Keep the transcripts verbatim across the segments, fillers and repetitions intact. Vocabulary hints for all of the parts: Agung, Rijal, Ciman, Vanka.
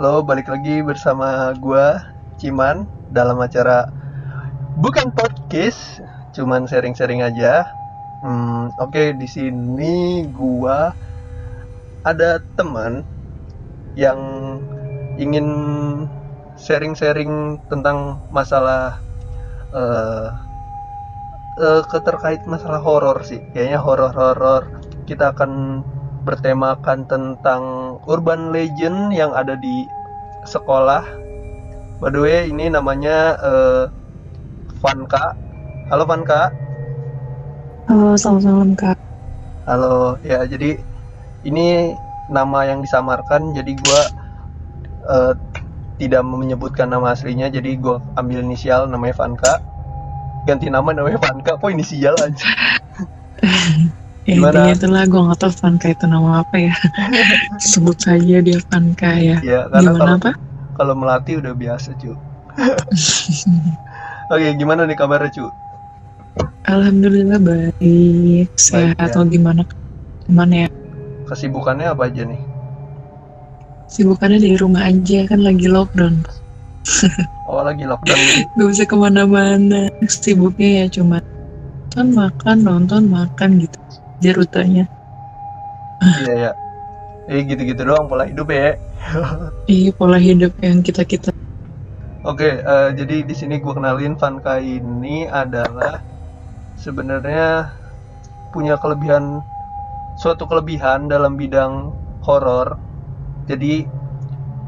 Lo balik lagi bersama gue, Ciman, dalam acara bukan podcast, cuman sharing-sharing aja. Hmm, Oke, okay, di sini gue ada teman yang ingin sharing-sharing tentang masalah uh, uh, keterkait masalah horor sih. Kayaknya horor-horor kita akan bertemakan tentang urban legend yang ada di sekolah. By the way, ini namanya uh, Vanka. Halo Vanka. Halo, salam-salam Kak. Halo, ya jadi ini nama yang disamarkan, jadi gue uh, tidak menyebutkan nama aslinya, jadi gue ambil inisial namanya Vanka. Ganti nama namanya Vanka, kok inisial aja? Ya, intinya itulah, gue gak tau Vanka itu nama apa ya. Sebut saja dia Vanka ya, ya karena gimana kalo, apa? Kalau Melati udah biasa cu. Oke, gimana nih kabarnya cu? Alhamdulillah baik, sehat ya. Atau gimana? Gimana ya? Kesibukannya apa aja nih? Kesibukannya di rumah aja, kan lagi lockdown. Oh lagi lockdown. Gak bisa kemana-mana, sibuknya ya cuma kan makan, nonton, makan gitu aja rutanya. Iya ya. Eh gitu-gitu doang pola hidup ya. Iya pola hidup yang kita-kita. Oke, uh, jadi di sini gue kenalin Vanka ini adalah sebenarnya punya kelebihan suatu kelebihan dalam bidang horor. Jadi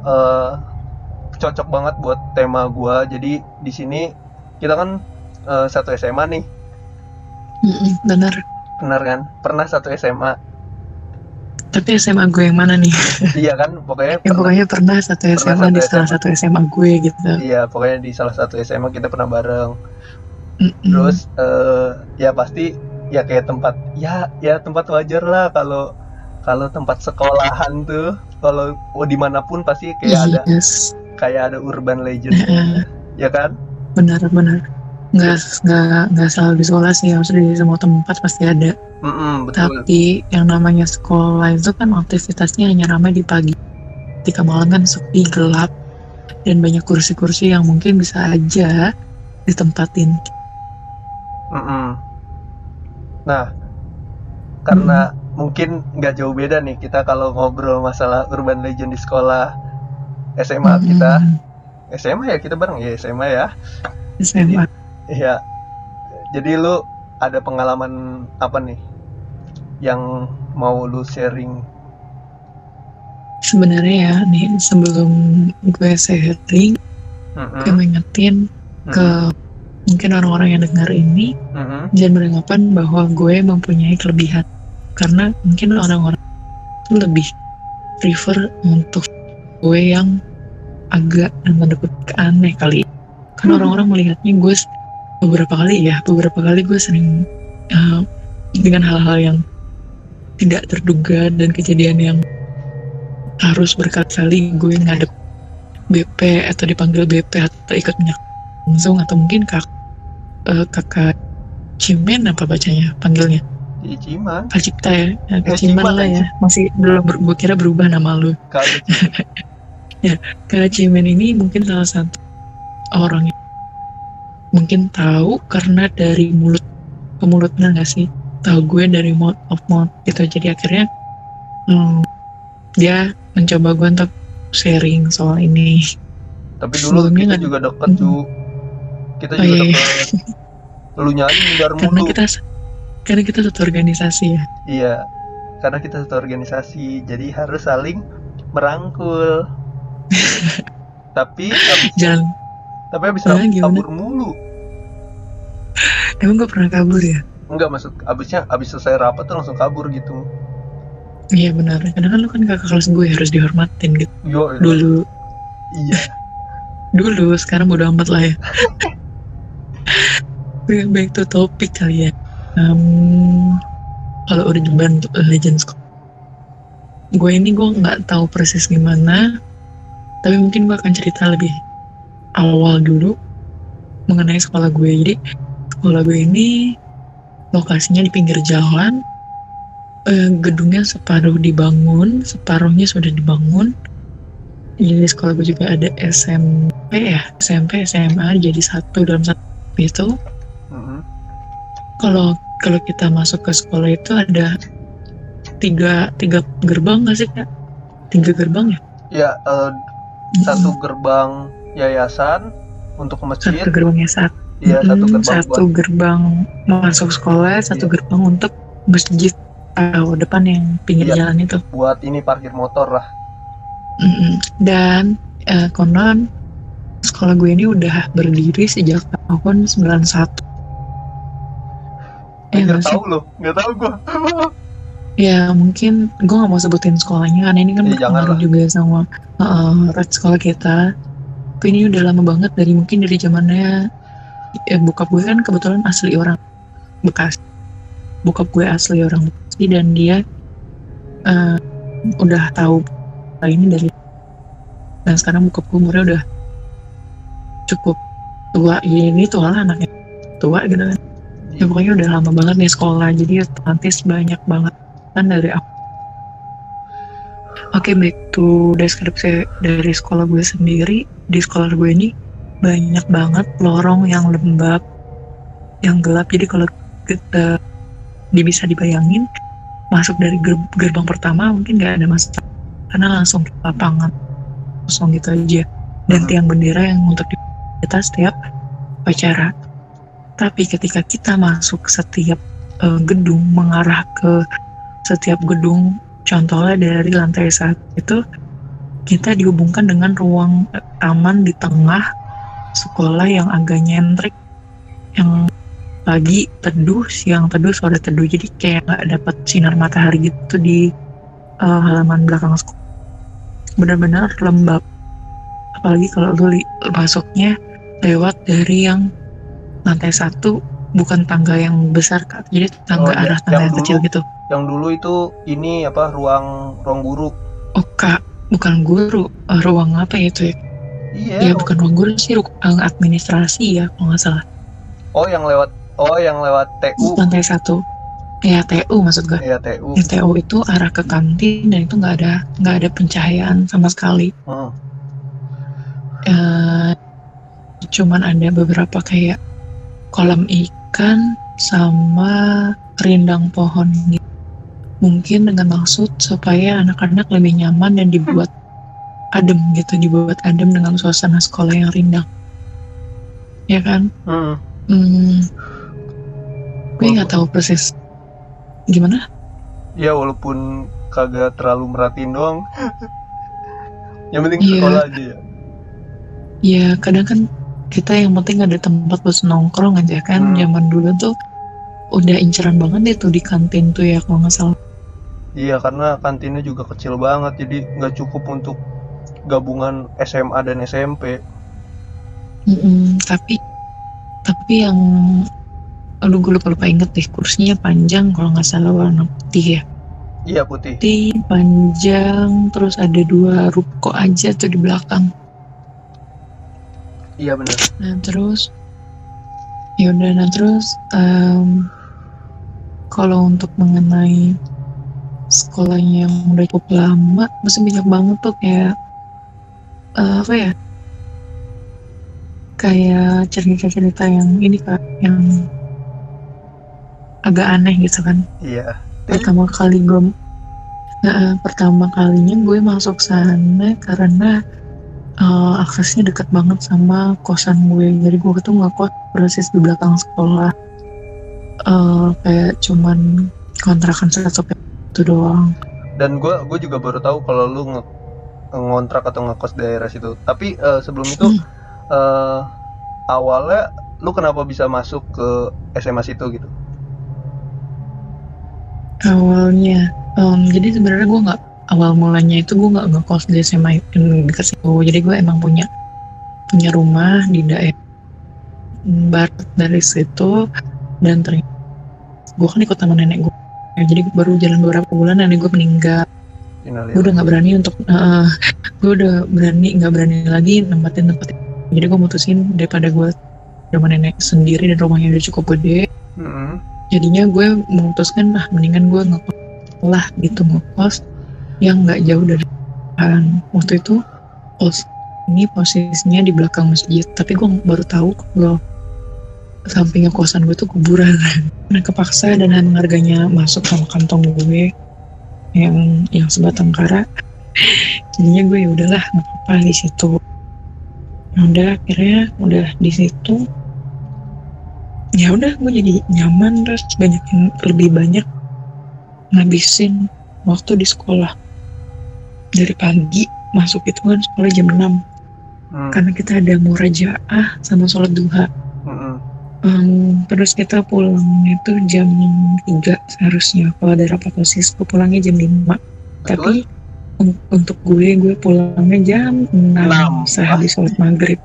uh, cocok banget buat tema gue. Jadi di sini kita kan uh, satu S M A nih. Mm-mm, benar. Benar kan? Pernah satu S M A. Tapi S M A gue yang mana nih? Iya kan, pokoknya pernah, ya, pokoknya pernah satu S M A, pernah satu di S M A. Salah satu S M A gue gitu. Iya, pokoknya di salah satu S M A kita pernah bareng. Mm-mm. Terus uh, ya pasti ya kayak tempat ya ya tempat wajar lah kalau kalau tempat sekolahan tuh, kalau oh, dimanapun pasti kayak yes. ada kayak ada urban legend. Yeah. Ya kan? Benar-benar. Nggak, nggak, nggak selalu di sekolah sih, maksudnya di semua tempat pasti ada. Mm-mm, betul. Tapi yang namanya sekolah itu kan aktivitasnya hanya ramai di pagi. Ketika malam kan sepi, gelap, dan banyak kursi-kursi yang mungkin bisa aja ditempatin. Mm-mm. Nah, karena mm. mungkin nggak jauh beda nih kita kalau ngobrol masalah urban legend di sekolah S M A. Mm-mm. Kita S M A ya, kita bareng ya S M A ya. S M A. Jadi, iya, jadi lu ada pengalaman apa nih yang mau lu sharing? Sebenarnya ya, nih sebelum gue sharing, mm-hmm. gue mengingetin mm-hmm. ke mungkin orang-orang yang dengar ini, mm-hmm. jangan beranggapan bahwa gue mempunyai kelebihan, karena mungkin orang-orang itu lebih prefer untuk gue yang agak menurut aneh kali, kan mm-hmm. orang-orang melihatnya gue beberapa kali ya, beberapa kali gue sering uh, dengan hal-hal yang tidak terduga dan kejadian yang harus berkali-kali gue ngadep B P atau dipanggil B P atau ikut menyaksikan langsung, atau mungkin kak, uh, kakak Ciman apa bacanya panggilnya? Ciman. Kak Cipta ya, Kak Ciman lah ya, masih belum ber- gue kira berubah nama lu. Kak ya, Kak Ciman ini mungkin salah satu orang yang mungkin tahu karena dari mulut ke mulutnya, nggak sih, tahu gue dari mouth of mouth gitu. Jadi akhirnya hmm, dia mencoba gue untuk sharing soal ini. Tapi dulu sebelumnya kita gak, juga deket mm, tuh kita oh juga iya. deket lu nyari ngejar mulu karena kita karena kita satu organisasi ya. Iya, karena kita satu organisasi jadi harus saling merangkul. Tapi jangan tapi abis nah, kabur mulu. Emang gue pernah kabur ya? Enggak, maksud abisnya abis selesai rapat tuh langsung kabur gitu. Iya benar, karena kan lu kan kakak kelas gue, harus dihormatin gitu. Yo, dulu. Iya. Dulu, sekarang bodo amat lah ya. Back to topic kali ya. Um, kalau udah urban legends, gue ini gue nggak tahu persis gimana, tapi mungkin gue akan cerita lebih awal dulu mengenai sekolah gue. Jadi sekolah gue ini lokasinya di pinggir jalan, e, gedungnya separuh dibangun, separuhnya sudah dibangun, Di sekolah gue juga ada S M P ya, S M P, S M A jadi satu dalam satu itu. Uh-huh. Kalau kalau kita masuk ke sekolah itu ada tiga tiga gerbang nggak sih kak? Tiga gerbang ya? Ya, uh, satu gerbang yayasan untuk ke masjid. Satu gerbang yayasan. Ya, satu gerbang, satu gerbang masuk sekolah, satu ya. Gerbang untuk masjid uh, depan yang pinggir ya, jalan itu. Buat ini parkir motor lah. Dan eh, konon sekolah gue ini udah berdiri sejak tahun sembilan puluh satu. Eh, nggak tahu loh, nggak tahu gue. Ya mungkin gue nggak mau sebutin sekolahnya karena ini kan ya, berpengaruh juga sama uh, red sekolah kita. Tapi ini udah lama banget dari mungkin dari zamannya eh, bokap gue kan kebetulan asli orang Bekasi. Bokap gue asli orang Bekasi dan dia uh, udah tahu ini dari dan sekarang bokap gue umurnya udah cukup tua, ini tua lah anaknya tua gitu kan ya, pokoknya udah lama banget nih sekolah jadi otomatis banyak banget kan dari aku. Oke, back to deskripsi dari sekolah gue sendiri. Di sekolah gue ini banyak banget lorong yang lembab yang gelap, jadi kalau kita bisa dibayangin masuk dari gerbang pertama mungkin gak ada masalah karena langsung ke lapangan kosong gitu aja dan uh-huh. tiang bendera yang untuk kita setiap upacara. Tapi ketika kita masuk setiap uh, gedung mengarah ke setiap gedung, contohnya dari lantai satu itu kita dihubungkan dengan ruang uh, taman di tengah sekolah yang agak nyentrik, yang pagi teduh, siang teduh, sore teduh, jadi kayak nggak dapat sinar matahari gitu di uh, halaman belakang sekolah. Benar-benar lembab, apalagi kalau lu masuknya lewat dari yang lantai satu, bukan tangga yang besar kak, jadi tangga oh, arah tangga yang kecil dulu, gitu. Yang dulu itu ini apa ruang ruang guru? Oh kak, bukan guru, ruang apa ya itu ya? Iya. Ya bukan ruang guru sih, ruang administrasi ya kalau nggak salah. Oh yang lewat, oh yang lewat T U. Lantai satu. Ya T U maksud gue. Ya T U. Ya, T U itu arah ke kantin dan itu nggak ada nggak ada pencahayaan sama sekali. Hmm. E, cuman ada beberapa kayak kolam ikan sama rindang pohon gitu. Mungkin dengan maksud supaya anak-anak lebih nyaman dan dibuat adem gitu, dibuat adem dengan suasana sekolah yang rindang. Ya kan? Hmm. Hmm. Gue nggak tahu persis. Gimana? Ya walaupun kagak terlalu merhatiin doang. Yang penting ya, sekolah aja ya. Ya kadang kan kita yang penting ada tempat buat nongkrong aja kan. Hmm. Zaman dulu tuh udah inceran banget deh tuh di kantin tuh ya kalau nggak salah. Iya karena kantinnya juga kecil banget jadi nggak cukup untuk gabungan S M A dan S M P. Mm-mm, tapi tapi yang aduh gue lupa-lupa inget deh, kursinya panjang kalau nggak salah warna putih ya. Iya putih. Putih, panjang, terus ada dua ruko aja tuh di belakang. Iya benar. Nah terus, yaudah nah terus, um, kalau untuk mengenai sekolahnya yang udah cukup lama, masih banyak banget tuh kayak uh, apa ya? Kayak cerita-cerita yang ini kak, yang agak aneh gitu kan. Iya. Pertama kali gue nah, pertama kalinya gue masuk sana karena uh, aksesnya dekat banget sama kosan gue. Jadi gue tuh ngekos persis di belakang sekolah. Uh, kayak cuman kontrakan satu itu doang. Dan gue gue juga baru tahu kalau lu nge- ngontrak atau ngekos daerah situ. Tapi uh, sebelum itu hmm. uh, awalnya lu kenapa bisa masuk ke S M A situ gitu? Awalnya, um, jadi sebenarnya gue nggak awal mulanya itu gue nggak ngekos di S M A dekat situ. Jadi gue emang punya punya rumah di daerah barat dari situ dan ternyata gue kan ikut sama nenek gue. Jadi baru jalan beberapa bulan nenek gue meninggal. Gue udah nggak berani untuk, uh, gue udah berani nggak berani lagi nempatin tempat. Jadi gue mutusin daripada gue sama nenek sendiri dan rumahnya udah cukup gede. Mm-hmm. Jadinya gue memutuskan lah mendingan gue ngekos lah gitu ngekos yang nggak jauh dari kan. Waktu itu oh ini posisinya di belakang masjid, tapi gue baru tahu kalau sampingnya kosan gue tuh kuburan. Nah, kepaksa dan harganya masuk sama kantong gue yang yang sebatang kara. Jadinya gue ya udahlah, nggak apa-apa di situ. Nah, udah akhirnya udah di situ. Ya udah, gue jadi nyaman, terus banyakin lebih banyak ngabisin waktu di sekolah. Dari pagi masuk itu kan sekolah jam enam. Hmm. Karena kita ada murajaah sama sholat duha. Hmm. Um, terus kita pulangnya tuh jam tiga seharusnya, kalau ada rapat OSIS pulangnya jam lima. Betul. Tapi un- untuk gue gue pulangnya jam enam sehabis sholat maghrib.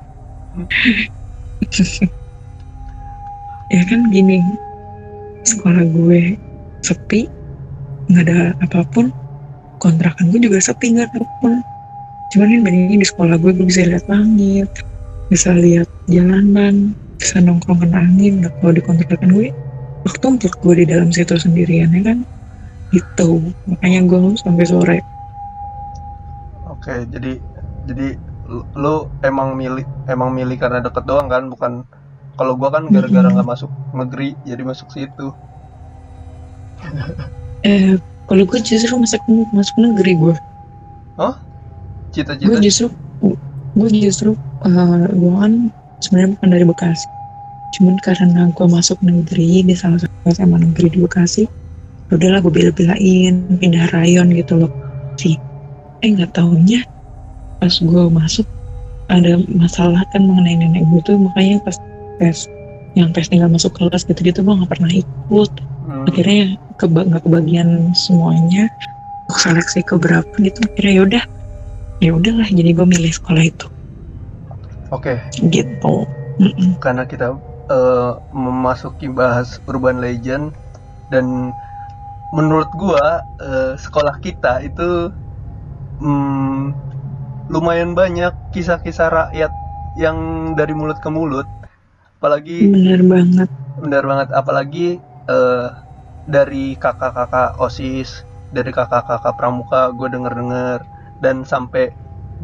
Ya kan gini, sekolah gue sepi, nggak ada apapun, kontrakan gue juga sepi, nggak ada apapun. Cuman kan bedanya di sekolah gue gue bisa lihat langit, bisa lihat jalanan, bisa nongkrong kena angin. Nah, kalau di kontrakan gue, waktu untuk gue di dalam situ sendirian, ya kan gitu. Makanya gue sampai sore. Oke, jadi jadi lo emang milih emang milih karena deket doang kan, bukan? Kalau gue kan gara-gara nggak masuk negeri jadi masuk situ. Eh, kalau gue justru masuk masuk negeri gue. Hah? Cita-cita? Gue justru gue justru uh, gue kan sebenarnya bukan dari Bekasi, cuman karena gue masuk negeri di salah satu S M A negeri di Bekasi, udahlah gue bela-belain pindah rayon gitu loh sih. Eh nggak taunya pas gue masuk ada masalah kan mengenai nenek gue tuh, makanya pas tes yang tes tinggal masuk kelas gitu-gitu gue nggak pernah ikut. Hmm. Akhirnya keba- nggak kebagian semuanya, seleksi keberapa gitu. Akhirnya yaudah ya udahlah, jadi gue milih sekolah itu. Oke, okay. Gitu. Mm-mm. Karena kita uh, memasuki bahas urban legend, dan menurut gue uh, sekolah kita itu um, lumayan banyak kisah-kisah rakyat yang dari mulut ke mulut. Apalagi benar banget, benar banget. Apalagi uh, dari kakak-kakak OSIS, dari kakak-kakak pramuka, gue denger-denger, dan sampai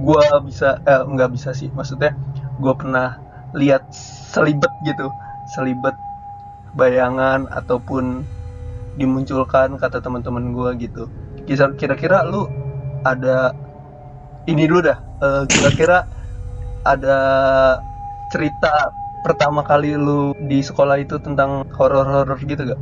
gue bisa, eh, nggak bisa sih, maksudnya gue pernah lihat selibet gitu, selibet bayangan ataupun dimunculkan kata teman-teman gue gitu. Kisah, kira-kira lu ada ini dulu dah. Uh, kira-kira ada cerita pertama kali lu di sekolah itu tentang horor-horor gitu gak?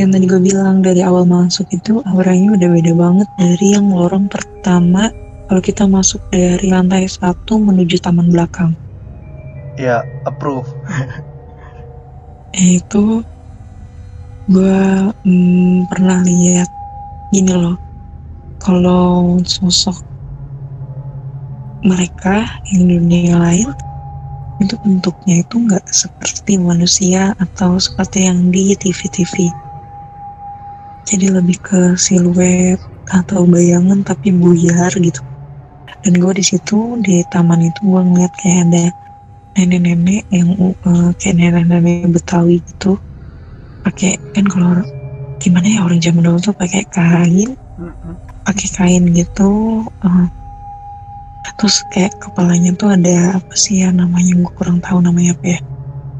Yang tadi gue bilang dari awal masuk itu auranya udah beda banget dari yang lorong pertama kalau kita masuk dari lantai satu menuju taman belakang. Ya, approve. Itu gue mm, pernah lihat gini loh, kalau sosok mereka yang di dunia lain itu bentuknya itu nggak seperti manusia atau seperti yang di T V-T V, jadi lebih ke siluet atau bayangan tapi buyar gitu. Dan gue di situ di taman itu gue ngeliat kayak ada nenek-nenek yang uh, kayak nenek-nenek Betawi gitu, pakai kan kalau gimana ya orang zaman dulu tuh pakai kain, pakai kain gitu. Uh, terus kayak kepalanya tuh ada apa sih ya namanya, gue kurang tahu namanya apa ya,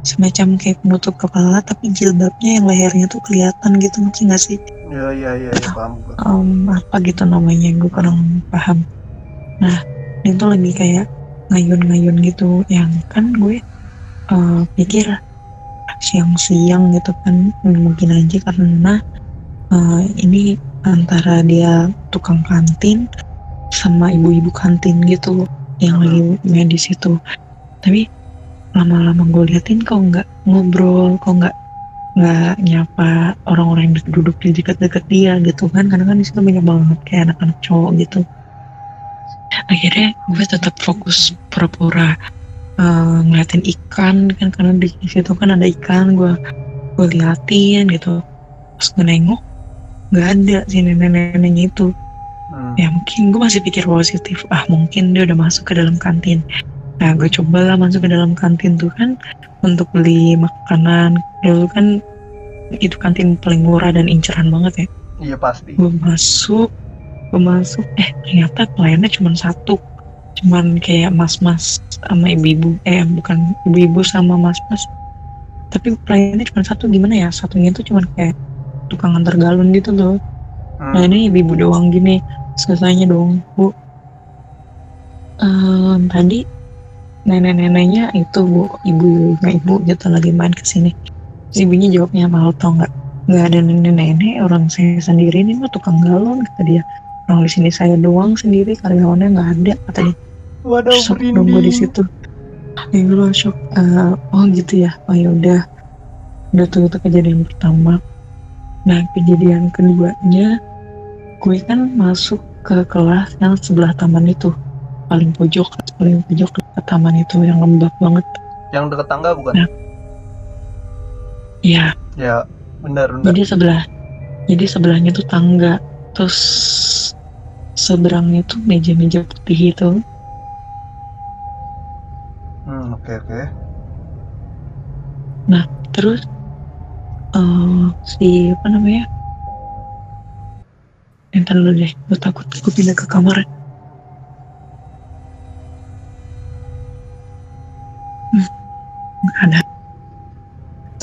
semacam kayak penutup kepala tapi jilbabnya yang lehernya tuh kelihatan gitu, mungkin nggak sih? Ya ya ya, ya paham gue. Um, apa gitu namanya, gue kurang paham. Nah itu lebih kayak ngayun-ngayun gitu, yang kan gue uh, pikir siang-siang gitu kan, mungkin aja karena uh, ini antara dia tukang kantin sama ibu-ibu kantin gitu yang lagi main di situ. Tapi lama-lama gue liatin kok nggak ngobrol, kok nggak nggak nyapa orang-orang yang duduk di dekat-dekat dia gitu kan, karena kan di situ banyak banget kayak anak-anak cowok gitu. Akhirnya gue tetap fokus pura-pura uh, ngeliatin ikan kan, karena di situ kan ada ikan, gue gue liatin gitu. Pas gue nengok nggak ada si nenek-neneknya itu. Hmm. Ya mungkin gue masih pikir positif, ah mungkin dia udah masuk ke dalam kantin. Nah gue cobalah masuk ke dalam kantin tuh kan untuk beli makanan. Dulu kan itu kantin paling murah dan inceran banget ya. Iya pasti. Gue masuk, gue masuk, eh ternyata pelayannya cuma satu. cuman kayak mas-mas sama ibu-ibu, eh bukan ibu-ibu sama mas-mas, tapi pelayannya cuma satu, gimana ya, satunya tuh cuman kayak tukang antar galon gitu loh. hmm. Nah ini ibu-ibu doang gini, selesainya dong bu, um, tadi nenek-neneknya itu bu, ibu nggak ibu jatuh lagi main kesini. Terus ibunya jawabnya, malu tau nggak, nggak ada nenek-nenek, orang saya sendiri ini mah tukang galon, kata dia. Orang di sini saya doang sendiri, karyawannya nggak ada, katanya. Waduh, shock dong gue di situ. Ya gue shock. Uh, oh gitu ya. Oh ya udah. Udah tuh itu kejadian pertama. Nah kejadian keduanya, gue kan masuk ke kelas yang sebelah taman itu, paling pojok, paling pojok ke taman itu yang lembab banget. Yang dekat tangga bukan? Iya. Nah, ya benar benar. Jadi sebelah, jadi sebelahnya tuh tangga, terus seberangnya tuh meja-meja putih itu. Hmm, oke okay, oke. Okay. Nah terus uh, si apa namanya? Entar dulu deh, gue takut gue pindah ke kamar. Hmm, ada.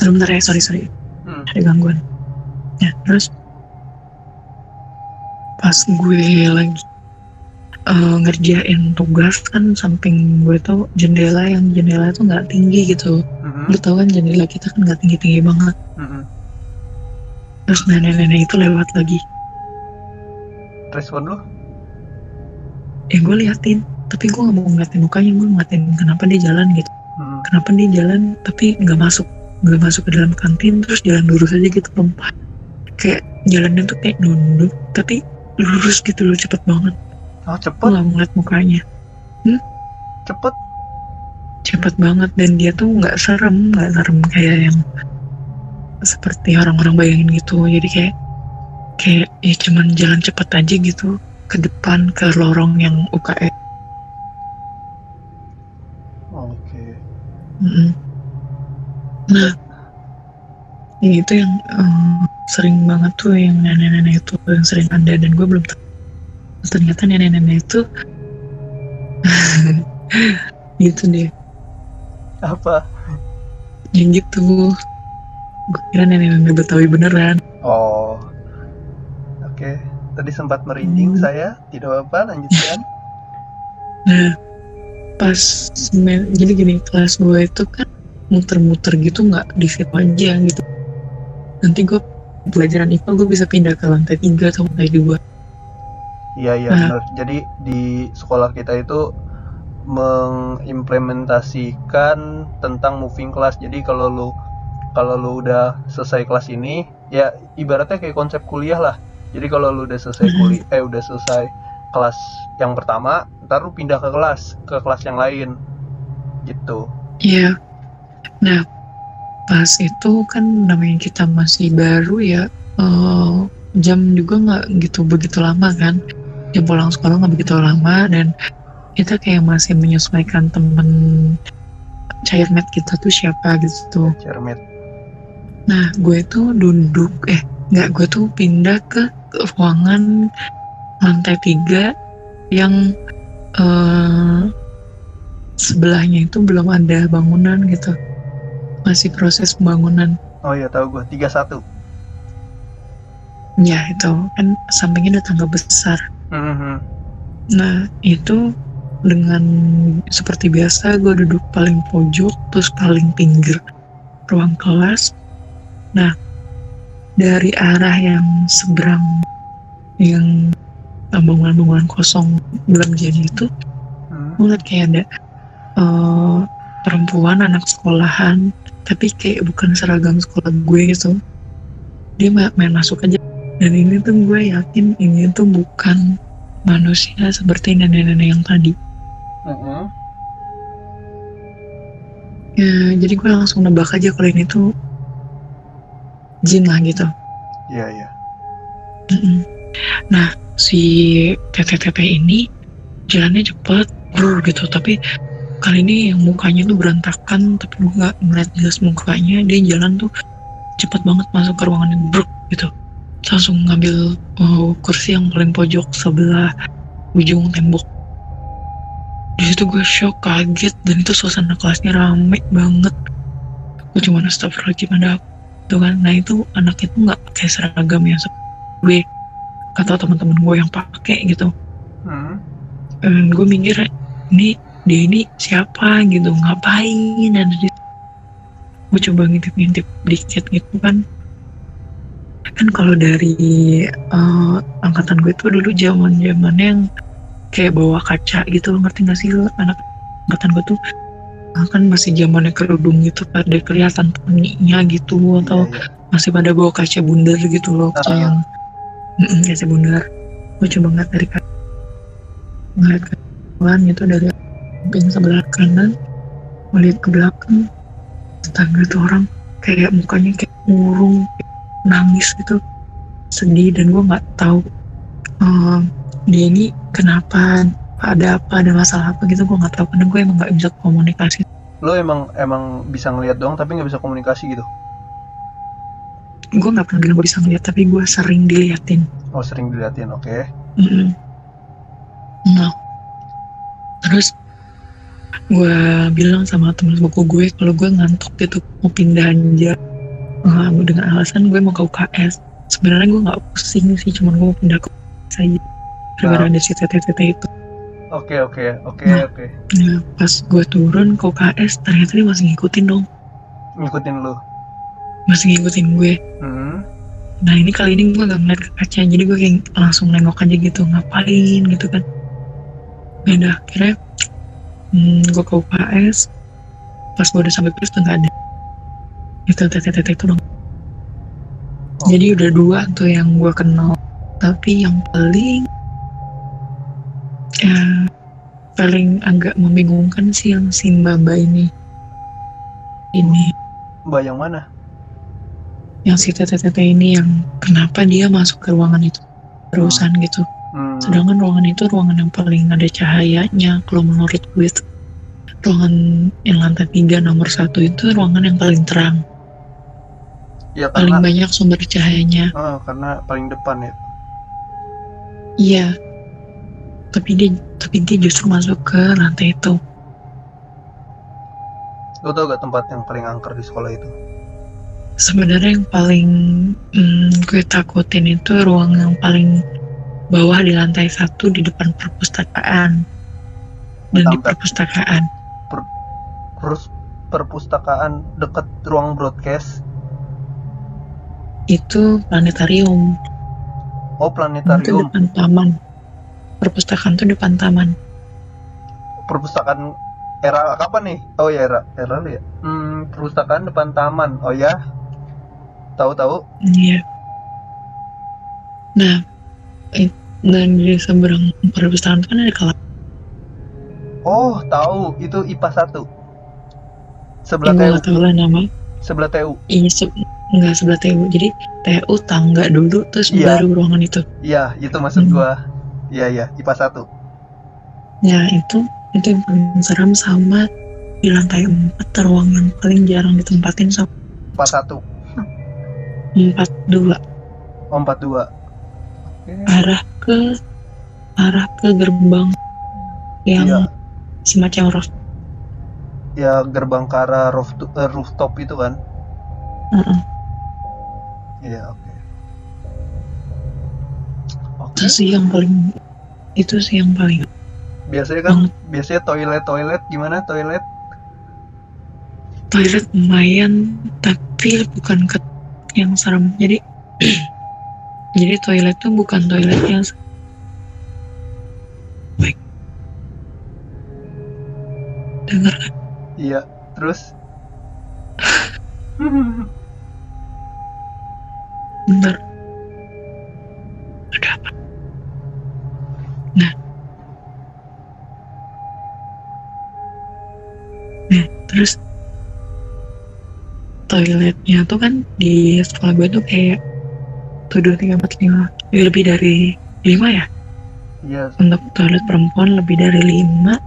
Bentar ya, sorry sorry. Hmm. Ada gangguan. Ya terus. Pas gue lagi uh, ngerjain tugas kan, samping gue tuh jendela yang jendela tuh nggak tinggi gitu, mm-hmm. Lu tau kan jendela kita kan nggak tinggi-tinggi banget. Mm-hmm. Terus nenek-nenek itu lewat lagi. Respon lu? Ya gue liatin, tapi gue nggak mau ngeliatin mukanya, gue ngeliatin kenapa dia jalan gitu, mm-hmm. Kenapa dia jalan tapi nggak masuk, nggak masuk ke dalam kantin, terus jalan lurus aja gitu, lompat. Kayak jalannya tuh kayak nunduk, tapi lurus gitu loh, cepet banget. Oh cepet? Gue gak ngeliat mukanya. Hmm? Cepet? Cepet banget, dan dia tuh gak serem, gak serem kayak yang seperti orang-orang bayangin gitu. Jadi kayak, kayak ya cuman jalan cepet aja gitu, ke depan, ke lorong yang U K S. Oh, oke okay. Mm-hmm. Nah ya itu yang um, sering banget tuh yang nenek-nenek itu yang sering ada, dan gue belum tahu ternyata nenek-nenek itu gitu deh apa yang gitu. Gue kira nenek-nenek Betawi beneran. Oh oke okay. Tadi sempat merinding hmm. saya, tidak apa-apa, lanjutkan. Nah pas men- jadi gini, kelas gue itu kan muter-muter gitu, nggak di situ aja gitu. Nanti gue pelajaran I P A gue bisa pindah ke lantai tiga atau lantai dua. Iya iya nah, benar. Jadi di sekolah kita itu mengimplementasikan tentang moving class. Jadi kalau lu kalau lu udah selesai kelas ini, ya ibaratnya kayak konsep kuliah lah. Jadi kalau lu udah selesai kuliah, eh udah selesai kelas yang pertama, ntar lu pindah ke kelas ke kelas yang lain gitu. Iya. Nah pas itu kan namanya kita masih baru ya, uh, jam juga nggak gitu begitu lama kan, jam pulang sekolah nggak begitu lama, dan kita kayak masih menyesuaikan temen chairmate kita tuh siapa gitu. Chairmate. Nah gue tuh duduk, eh nggak gue tuh pindah ke ruangan lantai tiga yang uh, sebelahnya itu belum ada bangunan gitu. Masih proses pembangunan. Oh iya tahu gue, tiga satu. Ya itu kan sampingnya ada tangga besar. Mm-hmm. Nah itu dengan seperti biasa gue duduk paling pojok, terus paling pinggir ruang kelas. Nah dari arah yang seberang yang bangunan-bangunan kosong belum jadi itu, mm-hmm. Gue liat kayak ada uh, perempuan anak sekolahan, tapi kayak bukan seragam sekolah gue gitu. Dia main masuk aja. Dan ini tuh gue yakin ini tuh bukan manusia seperti nenek-nenek yang tadi. Uh-huh. Ya, jadi gue langsung nebak aja kalau ini tuh jin lah gitu. Iya, yeah, iya. Yeah. Nah, si T T T P ini jalannya cepat, brr gitu, tapi kali ini yang mukanya tuh berantakan, tapi gue gak ngeliat jelas mukanya. Dia jalan tuh cepat banget masuk ke ruangan yang bruk gitu, langsung ngambil uh, kursi yang paling pojok sebelah ujung tembok. Di situ gue shock, kaget, dan itu suasana kelasnya rame banget. Gue cuma astagfirullahaladzim, ada aku tuh kan. Nah itu anak itu nggak pakai seragam yang gue kata teman-teman gue yang pakai gitu. Hmm. Dan gue mikir ini dia ini siapa gitu, ngapain ada di. Gue coba ngintip-ngintip dikit gitu kan. Kan kalau dari uh, angkatan gue tuh dulu zaman-zaman yang kayak bawa kaca gitu, ngerti nggak sih anak angkatan gue tuh kan masih zamannya kerudung gitu, pada kelihatan poninya gitu, atau masih pada bawa kaca bundar gitu loh, kaca yang kaca bundar. Gue coba ngeliat dari kaca, ngeliat ke depan gitu, dari samping sebelah kanan ngeliat ke belakang. Tangga tuh orang kayak mukanya kayak murung, nangis gitu, sedih. Dan gue nggak tahu uh, dia ini kenapa, ada apa, ada masalah apa gitu. Gue nggak tahu karena gue emang nggak bisa komunikasi. Lo emang emang bisa ngelihat doang tapi nggak bisa komunikasi gitu? Gue nggak pernah bilang gue bisa ngelihat, tapi gue sering diliatin. Oh, sering diliatin, oke. Okay. Mm-hmm. Nah, terus gue bilang sama teman sepupu gue kalau gue ngantuk gitu, mau pindah aja. Nah, dengan alasan gue mau ke U K S. Sebenarnya gue nggak pusing sih, cuman gue mau pindah ke U K S aja. Karena ada si T T T T itu. Oke oke oke oke. Nah pas gue turun ke U K S, ternyata dia masih ngikutin dong. Ngikutin lo? Masih ngikutin gue. Hmm. Nah ini kali ini gue nggak ngeliat ke kaca, jadi gue kayak langsung nengok aja gitu, ngapain gitu kan. Nah udah akhirnya Hmm, gue ke U K S. Pas gue udah sampai terus tuh gak ada itu T T T T itu dong. Oh. Jadi udah dua tuh yang gue kenal, tapi yang paling eh, paling agak membingungkan sih yang si mbak-mbak ini. Ini mbak yang mana? Yang si T T T T ini, yang kenapa dia masuk ke ruangan itu terusan gitu. Hmm. Sedangkan ruangan itu ruangan yang paling ada cahayanya. Kalau menurut gue ruangan yang lantai tiga nomor satu itu ruangan yang paling terang ya, karena paling banyak sumber cahayanya. Oh, karena paling depan ya. Iya. Tapi dia tapi dia justru masuk ke lantai itu. Lo tau gak tempat yang paling angker di sekolah itu? Sebenarnya yang paling hmm, gue takutin itu ruang yang paling bawah di lantai satu di depan perpustakaan. Dan di perpustakaan per, per, perpustakaan dekat ruang broadcast itu planetarium. Oh, planetarium itu depan taman. Perpustakaan tuh depan taman. Perpustakaan era kapan nih? Oh ya, era era lu ya. Hmm, perpustakaan depan taman. Oh ya, tahu-tahu. Iya. Nah, dan di seberang perpustakaan itu kan ada kelas. Oh, tahu, itu I P A satu. Sebelah ya, T U. Enggak tahu lah nama. Sebelah T U. Iya, se- enggak sebelah T U. Jadi T U tangga dulu terus ya, baru ruangan itu. Iya, itu maksud hmm. gua. Iya, iya, I P A satu. Ya, itu itu yang paling seram. Sama di lantai empat, ruang yang paling jarang ditempatin sama I P A satu. empat dua. Oh, empat dua. Arah ke arah ke gerbang yang iya, semacam roof. Ya, gerbang ke arah roof, uh, rooftop itu kan. Uh-uh. Iya, oke. Okay. Okay. Itu sih yang paling itu sih yang paling. Biasanya kan banget. Biasanya toilet-toilet gimana toilet? Toilet lumayan, tapi bukan ke yang serem. Jadi Jadi toilet tuh bukan toilet yang baik. Dengar kan? Iya, terus? Bentar. Ada apa? Nah. Nah, terus toiletnya tuh kan di sekolah gue tuh kayak satu, dua, tiga, empat, lima. Lebih dari lima ya? Yes. Untuk toilet perempuan lebih dari lima.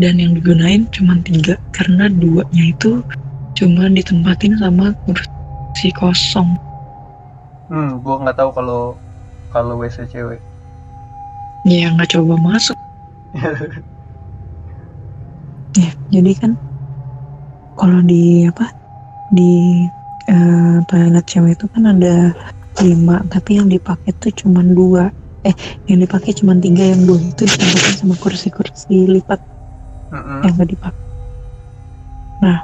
Dan yang digunain cuma tiga. Karena duanya itu cuma ditempatin sama kursi kosong. Hmm, gua gak tahu kalau kalau W C cewek. Ya, gak coba masuk. Ya, jadi kan kalau di apa di uh, toilet cewek itu kan ada lima, tapi yang dipakai tuh cuma dua. Eh, yang dipakai cuma tiga, yang dua itu dicampurkan sama kursi-kursi lipat uh-uh. yang nggak dipakai. Nah,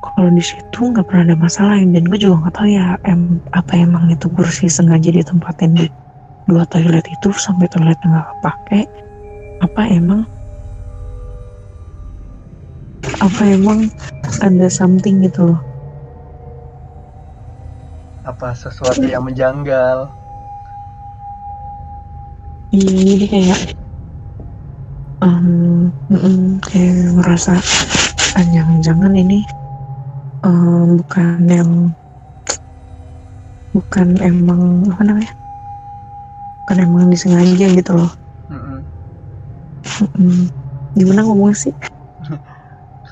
kalau di situ nggak pernah ada masalah, dan gue juga nggak tahu ya em apa emang itu kursi sengaja ditempatin di dua toilet itu sampai toiletnya nggak pakai, apa emang apa emang ada something gitu loh, apa sesuatu yang menjanggal. Iya, jadi kayak um, kayak merasa jangan-jangan ini um, bukan yang bukan emang apa namanya bukan emang disengaja gitu loh. Mm-hmm. Mm-hmm. Gimana ngomong sih?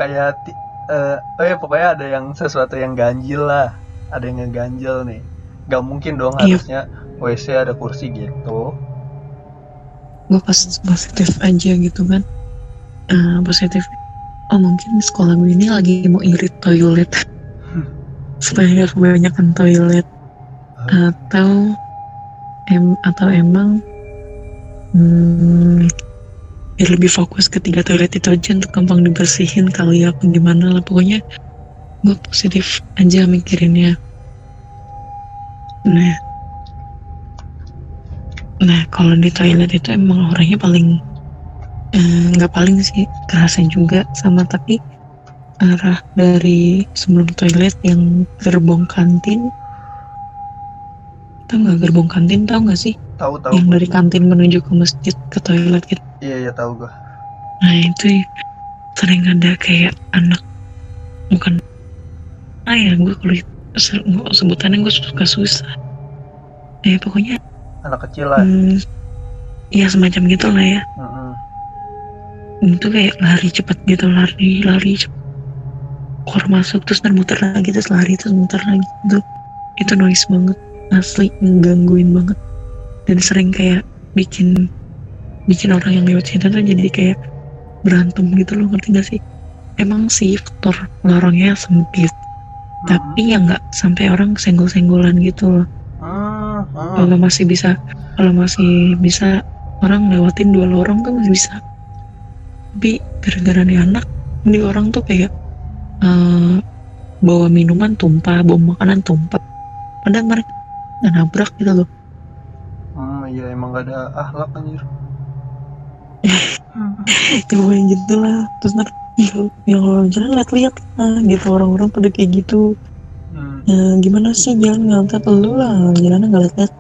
Kayak uh, oh ya pokoknya ada yang sesuatu yang ganjil lah, ada yang ngeganjel nih. Gak mungkin dong iya. Harusnya W C ada kursi gitu. Gue pas positif aja gitu kan, uh, positif. Oh mungkin sekolah gue ini lagi mau irit toilet supaya gak kebanyakan toilet. Hmm. Atau em atau emang hmm, ya lebih fokus ketiga toilet itu aja untuk gampang dibersihin kali ya, apa gimana lah. Pokoknya gue positif aja mikirinnya. Nah, nah kalau di toilet itu emang orangnya paling nggak eh, paling sih kerasa juga sama, tapi arah dari sebelum toilet yang gerbong kantin, tau nggak gerbong kantin, tau nggak sih? Tahu tahu. Yang dari kantin menuju ke masjid ke toilet gitu. Iya iya tahu gue. Nah itu sering ada kayak anak. Bukan, ah ya gue kalau sebutannya gue suka susah. Eh pokoknya anak kecil lah. Hmm, ya semacam gitu lah ya. Mm-hmm. Itu kayak lari cepat gitu, lari lari cepat. Keluar masuk terus muter lagi, terus lari terus muter lagi gitu. Itu noise banget, asli menggangguin banget. Dan sering kayak bikin bikin orang yang lewat situ tuh jadi kayak berantem gitu loh, ngerti gak sih? Emang sih faktor lorongnya sempit, hmm. tapi ya nggak sampai orang senggol-senggolan gitu loh. Hmm. Hmm. Kalau masih bisa, kalau masih bisa orang lewatin dua lorong kan masih bisa. Tapi gara-gara nih anak, ini orang tuh kayak uh, bawa minuman tumpah, bawa makanan tumpah. Padahal mereka nggak nabrak gitu loh. Hmm, ya emang nggak ada akhlak anjir. Coba yang gitu lah, terus nanti yang orang jalan lihat-lihat lah gitu, orang-orang pada kayak gitu. Hmm. Nah, gimana sih jalan ngantar lu lah, jalannya nggak lihat-lihat.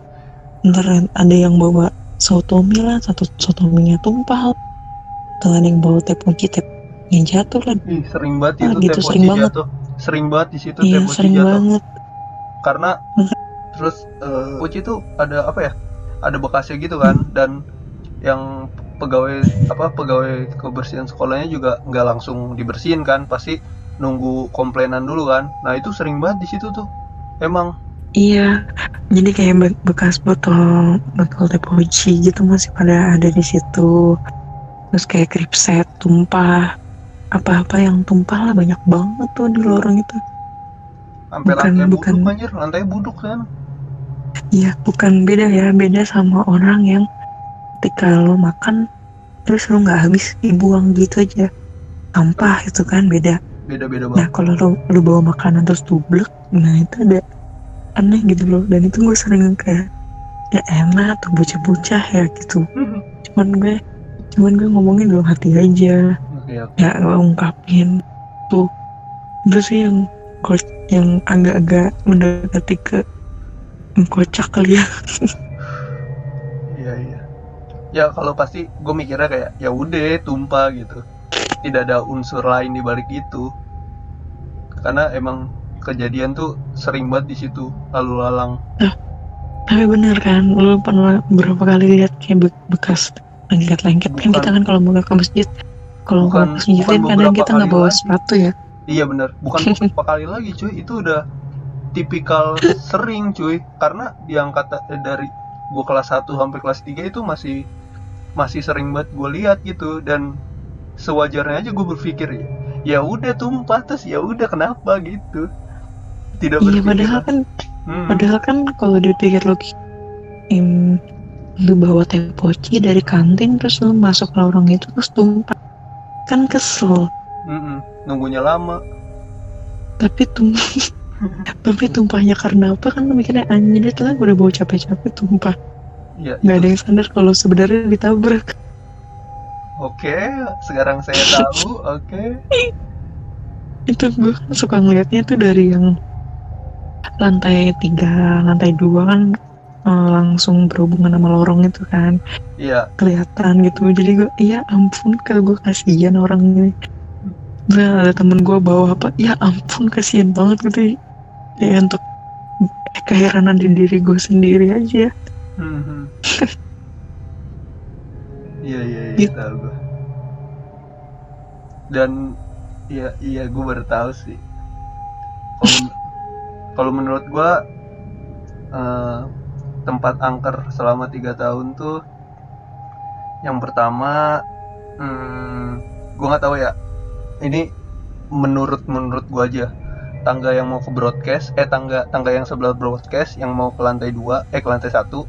Ntar ada yang bawa sotomi lah, satu sotominya tumpah. Atau ada yang bawa tepoci, teponya jatuh lah. Ih, sering banget itu ah, gitu, tepoci jatuh. Sering banget di situ iya, tepoci jatuh. Banget. Karena terus uh, tepoci itu ada apa ya? Ada bekasnya gitu kan, hmm. dan yang pegawai apa pegawai kebersihan sekolahnya juga nggak langsung dibersihin kan, pasti nunggu komplainan dulu kan. Nah itu sering banget di situ tuh emang. Iya, jadi kayak bekas botol botol tepoci gitu masih pada ada di situ. Terus kayak kripset tumpah, apa-apa yang tumpah lah banyak banget tuh di lorong itu. Sampai bukan lantai bukan buduk, anjir, lantai buduk kan. Iya, bukan beda ya, beda sama orang yang ketika lo makan terus lo nggak habis dibuang gitu aja, sampah itu kan beda. Beda-beda banget. Nah kalau lo lo bawa makanan terus tublek, nah itu ada aneh gitu loh. Dan itu gue sering kayak ya enak tuh bocah-bocah ya gitu. Hmm. Cuman gue cuman gue ngomongin dalam hati aja, okay, okay. Ya lo ungkapin tuh. Terus sih yang ko- yang agak-agak mendekati ke kocak kali ya. Iya iya. Ya kalau pasti gue mikirnya kayak ya udah tumpah gitu, tidak ada unsur lain di balik itu. Karena emang kejadian tuh sering banget di situ, lalu lalang. Nah, tapi bener kan, lu pernah berapa kali lihat kayak bekas lengket-lengket kan kita kan kalau mau ke masjid, kalau ke masjid kadang kita nggak bawa lagi sepatu ya. Iya bener, bukan beberapa kali lagi cuy, itu udah tipikal sering cuy. Karena diangkat dari gue kelas satu sampai kelas tiga itu masih masih sering banget gue lihat gitu, dan sewajarnya aja gue berpikir ya udah tumpah terus ya udah kenapa gitu. Tidak berpikir. Iya padahal kan hmm. padahal kan kalau dipikir logis, em, lu bawa tempoci dari kantin terus lu masuk lorong itu terus tumpah kan kesel. Mm-mm. Nunggunya lama. Tapi tumpah tapi tumpahnya karena apa kan lu mikirnya anjir lah gue udah bawa capek-capek tumpah. Ya, nggak itu. Ada yang sadar kalau sebenarnya ditabrak. Oke, sekarang saya tahu. Oke. Itu gue suka ngeliatnya tuh dari yang lantai tiga, lantai dua kan uh, langsung berhubungan sama lorong itu kan. Iya. Kelihatan gitu. Jadi gue, ya ampun, kalau gue kasihan orang ini. Nah, ada temen gue bawa apa? Ya ampun, kasihan banget gitu. Ya untuk keheranan di diri gue sendiri aja. Hmm. Iya iya iya tahu gue. Dan iya iya gue baru tahu sih. Kalau menurut gue uh, tempat angker selama tiga tahun tuh yang pertama hmm, gue nggak tahu ya. Ini menurut menurut gue aja. Tangga yang mau ke broadcast, eh tangga tangga yang sebelah broadcast yang mau ke lantai dua, eh ke lantai satu.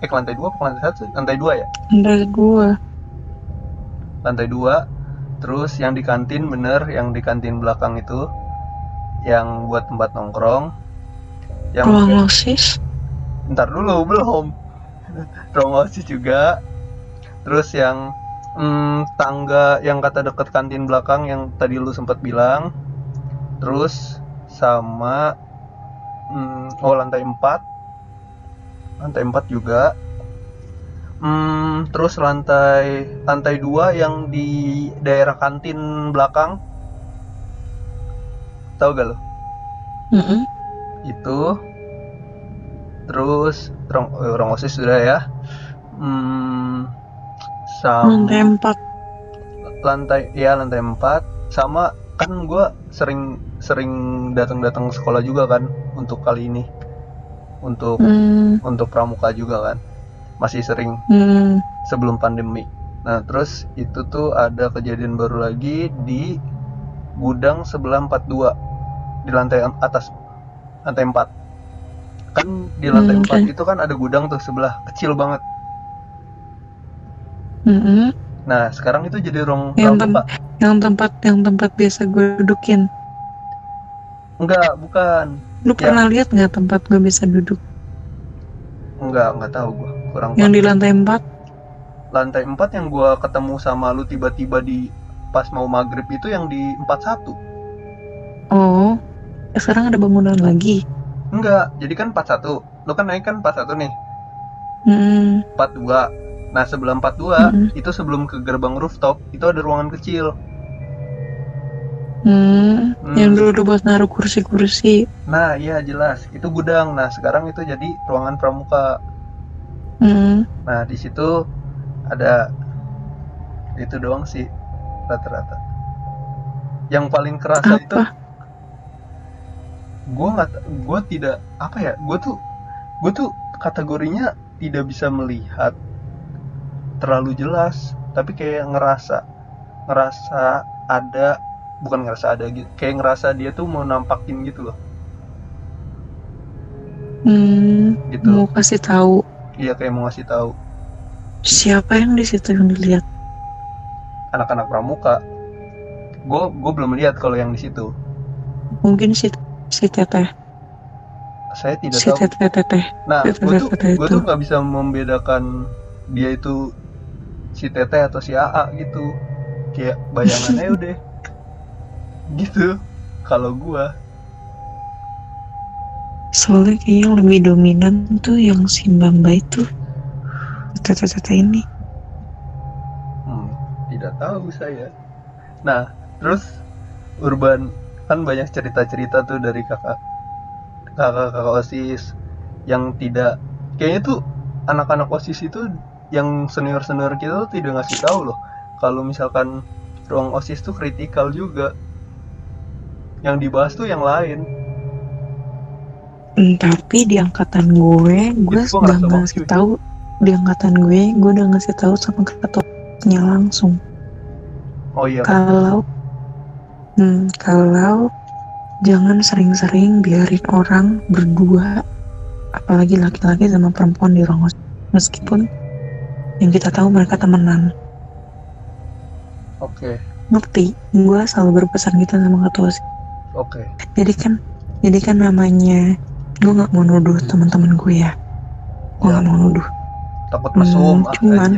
Eh ke lantai dua apa ke lantai satu? Lantai dua ya? Lantai dua. Lantai dua. Terus yang di kantin bener, yang di kantin belakang itu yang buat tempat nongkrong. Yang ruang OSIS? Ntar dulu, belum. Ruang OSIS juga. Terus yang hmm, tangga yang kata deket kantin belakang yang tadi lu sempat bilang. Terus sama hmm, oh lantai empat. Lantai empat juga. Hmm, terus lantai lantai dua yang di daerah kantin belakang. Tahu gak lo? Mm-hmm. Itu. Terus rong, eh, rong OSIS sudah ya. Hmm, sama lantai empat. Lantai ya lantai empat. Sama kan gue sering sering datang-datang sekolah juga kan untuk kali ini. Untuk mm. untuk pramuka juga kan masih sering mm. sebelum pandemi. Nah terus itu tuh ada kejadian baru lagi di gudang sebelah empat puluh dua di lantai atas lantai empat kan di lantai mm, okay. empat itu kan ada gudang tuh sebelah kecil banget. Mm-hmm. Nah sekarang itu jadi ruang yang, tem- yang tempat yang tempat biasa gue dudukin. Enggak, bukan. Lu ya. Pernah lihat nggak tempat gue bisa duduk? Enggak, nggak tahu gue. Kurang. Yang paham. Di lantai empat? Lantai empat yang gue ketemu sama lu tiba-tiba di pas mau maghrib itu yang di empat puluh satu. Oh, ya sekarang ada bangunan lagi? Enggak, jadi kan empat puluh satu. Lu kan naik kan empat puluh satu nih. Hmm. empat puluh dua. Nah sebelum empat puluh dua hmm. itu sebelum ke gerbang rooftop itu ada ruangan kecil. Hmm, hmm, yang dulu udah buat naruh kursi-kursi. Nah, iya jelas. Itu gudang. Nah, sekarang itu jadi ruangan pramuka. Hmm. Nah, di situ ada itu doang sih rata-rata. Yang paling kerasa apa? Itu gue nggak, gue tidak apa ya, gue tuh, gue tuh kategorinya tidak bisa melihat terlalu jelas, tapi kayak ngerasa, ngerasa ada. Bukan ngerasa ada gitu, kayak ngerasa dia tuh mau nampakin gitu loh. Hmm, gitu. Mau kasih tahu. Iya, kayak mau ngasih tahu. Siapa yang di situ yang dilihat? Anak-anak pramuka. Gue gue belum lihat kalau yang di situ. Mungkin si si teteh. Saya tidak si tahu. Si teteh. Nah, gue tuh gue tuh nggak bisa membedakan dia itu si teteh atau si Aa gitu. Kayak bayangannya udah. Gitu kalau gua soalnya kayaknya yang lebih dominan tuh yang si Mbamba itu kata-kata ini hmm, tidak tahu saya. Nah terus Urban kan banyak cerita-cerita tuh dari kakak kakak-kakak OSIS yang tidak kayaknya tuh anak-anak OSIS itu yang senior-senior kita tuh tidak ngasih tahu loh kalau misalkan ruang OSIS tuh kritikal juga. Yang dibahas tuh yang lain. Hmm, tapi di angkatan gue, gue gitu, udah ngasih tahu. Di angkatan gue, gue udah ngasih tahu sama ketua nya langsung. Oh iya. Kalau hmm, kalau jangan sering-sering biarin orang berdua, apalagi laki-laki sama perempuan di ruang kosong, meskipun yang kita tahu mereka temenan. Oke. Okay. Ngerti? Gue selalu berpesan gitu sama ketua sih. Oke. Okay. Jadi kan, jadi kan namanya gue nggak mau nuduh teman-teman gue ya. Gue nggak ya. mau nuduh. Takut mesum. Hmm, cuman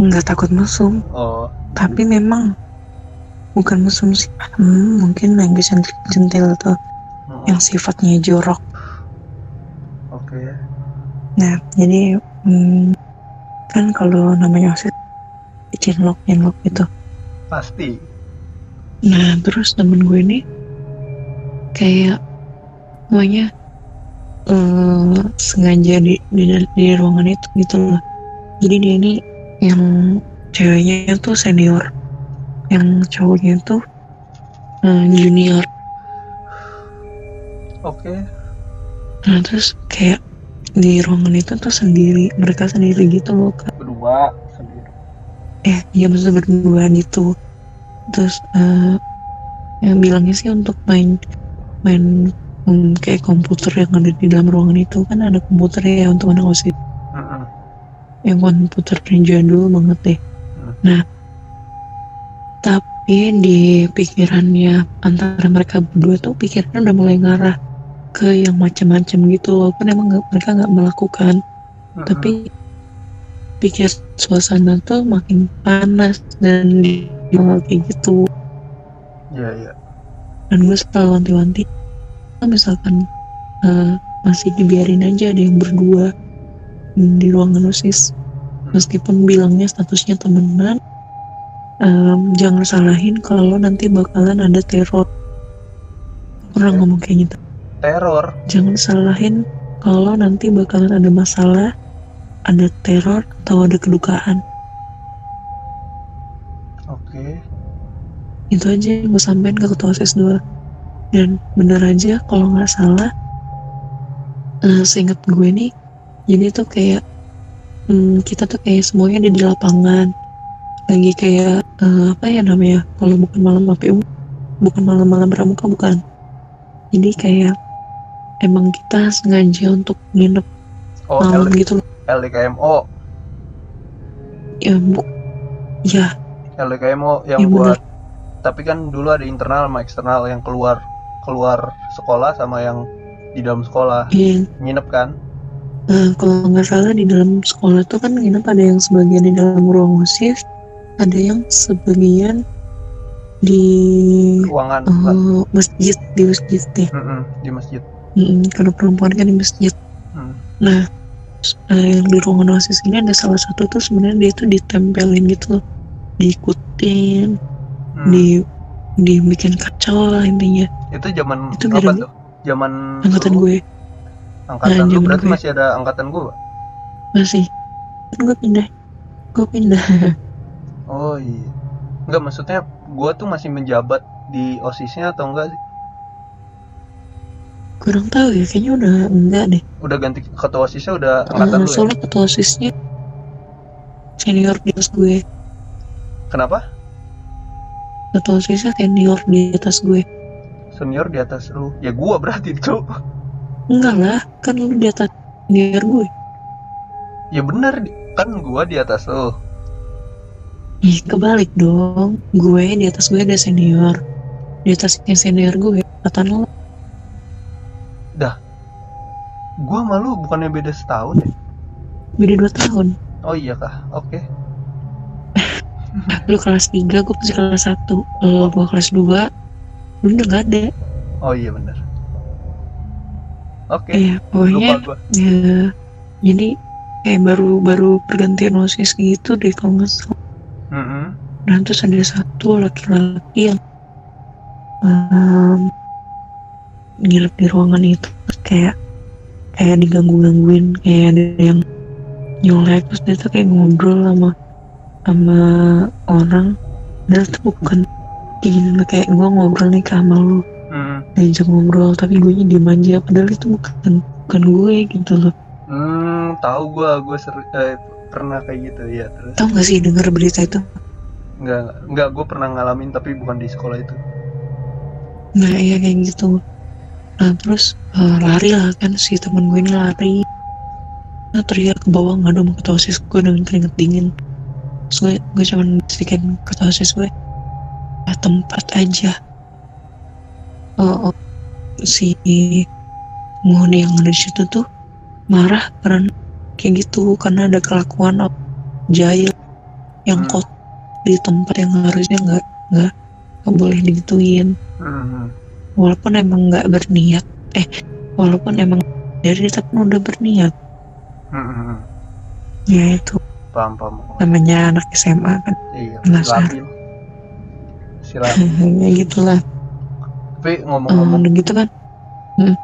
nggak takut mesum. Oh. Tapi memang bukan mesum sih. Hmm, mungkin yang gentil-gentil tuh. Yang sifatnya jorok. Oke. Okay. Nah, jadi hmm, kan kalau namanya OSIS cinlok cinlok gitu. Pasti. Nah, terus temen gue ini kayak namanya hmm, sengaja di, di di ruangan itu gitu loh. Jadi dia ini yang ceweknya tuh senior, yang cowoknya tuh hmm, junior. Oke. Okay. Nah terus kayak di ruangan itu tuh sendiri, mereka sendiri gitu loh kan. Berdua sendiri. Eh iya maksudnya berdua gitu. Terus uh, yang bilangnya sih untuk main main um, kayak komputer yang ada di dalam ruangan itu kan, ada komputer ya untuk anak O S I S. Uh-uh. Yang komputernya jadul banget deh. Uh. Nah tapi di pikirannya antara mereka berdua tuh pikirannya udah mulai ngarah ke yang macam-macam gitu loh kan, emang gak, mereka nggak melakukan, uh-huh. tapi pikir suasana tuh makin panas dan dijual kayak gitu. Iya yeah, iya. Yeah. Dan gue selalu wanti-wanti, nah, misalkan uh, masih dibiarin aja ada yang berdua di ruangan OSIS, hmm. meskipun bilangnya statusnya temenan, um, jangan salahin kalau nanti bakalan ada teror. Kurang okay. ngomong kayak gitu. Teror. Jangan salahin kalau nanti bakalan ada masalah, ada teror atau ada kedukaan. Oke. Okay. Itu aja yang gue sampein ke ketua OSIS dua. Dan bener aja kalau nggak salah, uh, seingat gue nih, jadi tuh kayak hmm, kita tuh kayak semuanya ada di lapangan. Lagi kayak uh, apa ya namanya? Kalau bukan malam H P U, bukan malam-malam pramuka bukan. Jadi kayak emang kita sengaja untuk nginep oh, malam L- gitu. L D K M O. Ya bu, ya. L D K M O yang ya, buat. Bener. Tapi kan dulu ada internal sama eksternal yang keluar keluar sekolah sama yang di dalam sekolah. Iya. Nginep kan? Nah, kalau nggak salah di dalam sekolah tuh kan nginep ada yang sebagian di dalam ruang OSIS, ada yang sebagian di ruangan uh, masjid di masjid deh Mm-mm, di masjid Mm-mm, kalau perempuan kan di masjid mm. Nah yang di ruangan OSIS ini ada salah satu tuh sebenarnya dia tuh ditempelin gitu loh, diikutin mm. di dibikin kacau lah intinya. Itu zaman itu apa tuh? Zaman angkatan gue angkatan nah, lu berarti gue. Masih ada angkatan gue? Masih kan gue pindah gue pindah oh iya enggak maksudnya gue tuh masih menjabat di OSIS-nya atau enggak sih? Kurang tahu ya, kayaknya udah enggak deh. Udah ganti ketua OSIS-nya udah angkatan uh, lu ya? Soalnya ketua OSIS-nya senior di atas gue. Kenapa? Ketua OSIS-nya senior di atas gue. Senior di atas lu? Ya gue berarti itu. Enggak lah, kan lu di atas senior gue. Ya benar, kan gue di atas lu. Ih, kebalik dong. Gue di atas gue ada senior. Di atasnya senior gue angkatan lo. Dah. Gue sama lu bukannya beda setahun ya? Beda dua tahun. Oh iya kah? Oke. Okay. Lu kelas tiga, gue masih kelas satu. Kalau gue kelas dua, lu udah gak ada. Oh iya benar. Oke. Okay. Iya, pokoknya ya, jadi kayak baru-baru pergantian OSIS gitu deh kalau gak salah. Mm-hmm. Dan terus ada satu laki-laki yang um, ngilap di ruangan itu, terus kayak kayak diganggu-gangguin, kayak ada yang nyolek, terus dia tuh kayak ngobrol sama sama orang. Dan itu bukan ingin kayak gue ngobrol nih sama lu, mm-hmm. diajak ngobrol, tapi gue nya diem aja, padahal itu bukan bukan gue gitu loh. Hmm, tahu gue gue ser- eh. pernah kayak gitu ya. Terus tau gak sih denger berita itu? Nggak, nggak, gue pernah ngalamin tapi bukan di sekolah itu. Nah iya kayak gitu. Nah terus uh, lari lah kan, si temen gue ini lari. Nah teriak ke bawah, ngadom ketosis gue dengan keringet dingin. Terus gue, gue cuman sedikit ketosis gue, ah, tempat aja. Oh, oh, si penghuni yang ada di situ tuh marah karena kayak gitu, karena ada kelakuan jahil yang hmm. kotor di tempat yang harusnya nggak nggak boleh digituin. Hmm. Walaupun emang nggak berniat, eh walaupun emang dari tapi udah berniat. Hmm. Ya itu. Paham, paham. Namanya anak S M A kan. Iya. Penasaran. Silakan. Ya gitulah. Tapi ngomong-ngomong um, gitu kan. Hmm.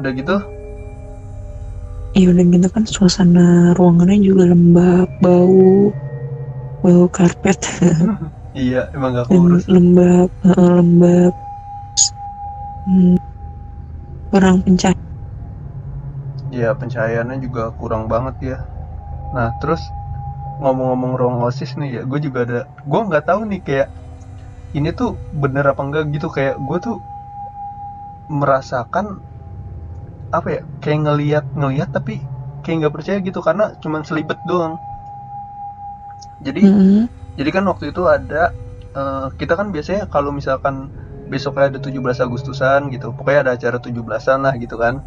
Udah gitu. Iya udah gitu kan, suasana ruangannya juga lembab, bau, bau karpet. Iya emang gak kurus. Lembab, uh, lembab, hmm, kurang pencahayaan. Iya pencahayaannya juga kurang banget ya. Nah terus ngomong-ngomong ruang OSIS nih ya, gue juga ada, gue nggak tahu nih kayak ini tuh bener apa enggak gitu, kayak gue tuh merasakan apa ya, kayak ngelihat ngelihat tapi kayak nggak percaya gitu karena cuman selibet doang. Jadi mm-hmm. jadi kan waktu itu ada uh, kita kan biasanya kalau misalkan besoknya ada tujuh belas Agustusan gitu, pokoknya ada acara tujuh belasan lah gitu kan,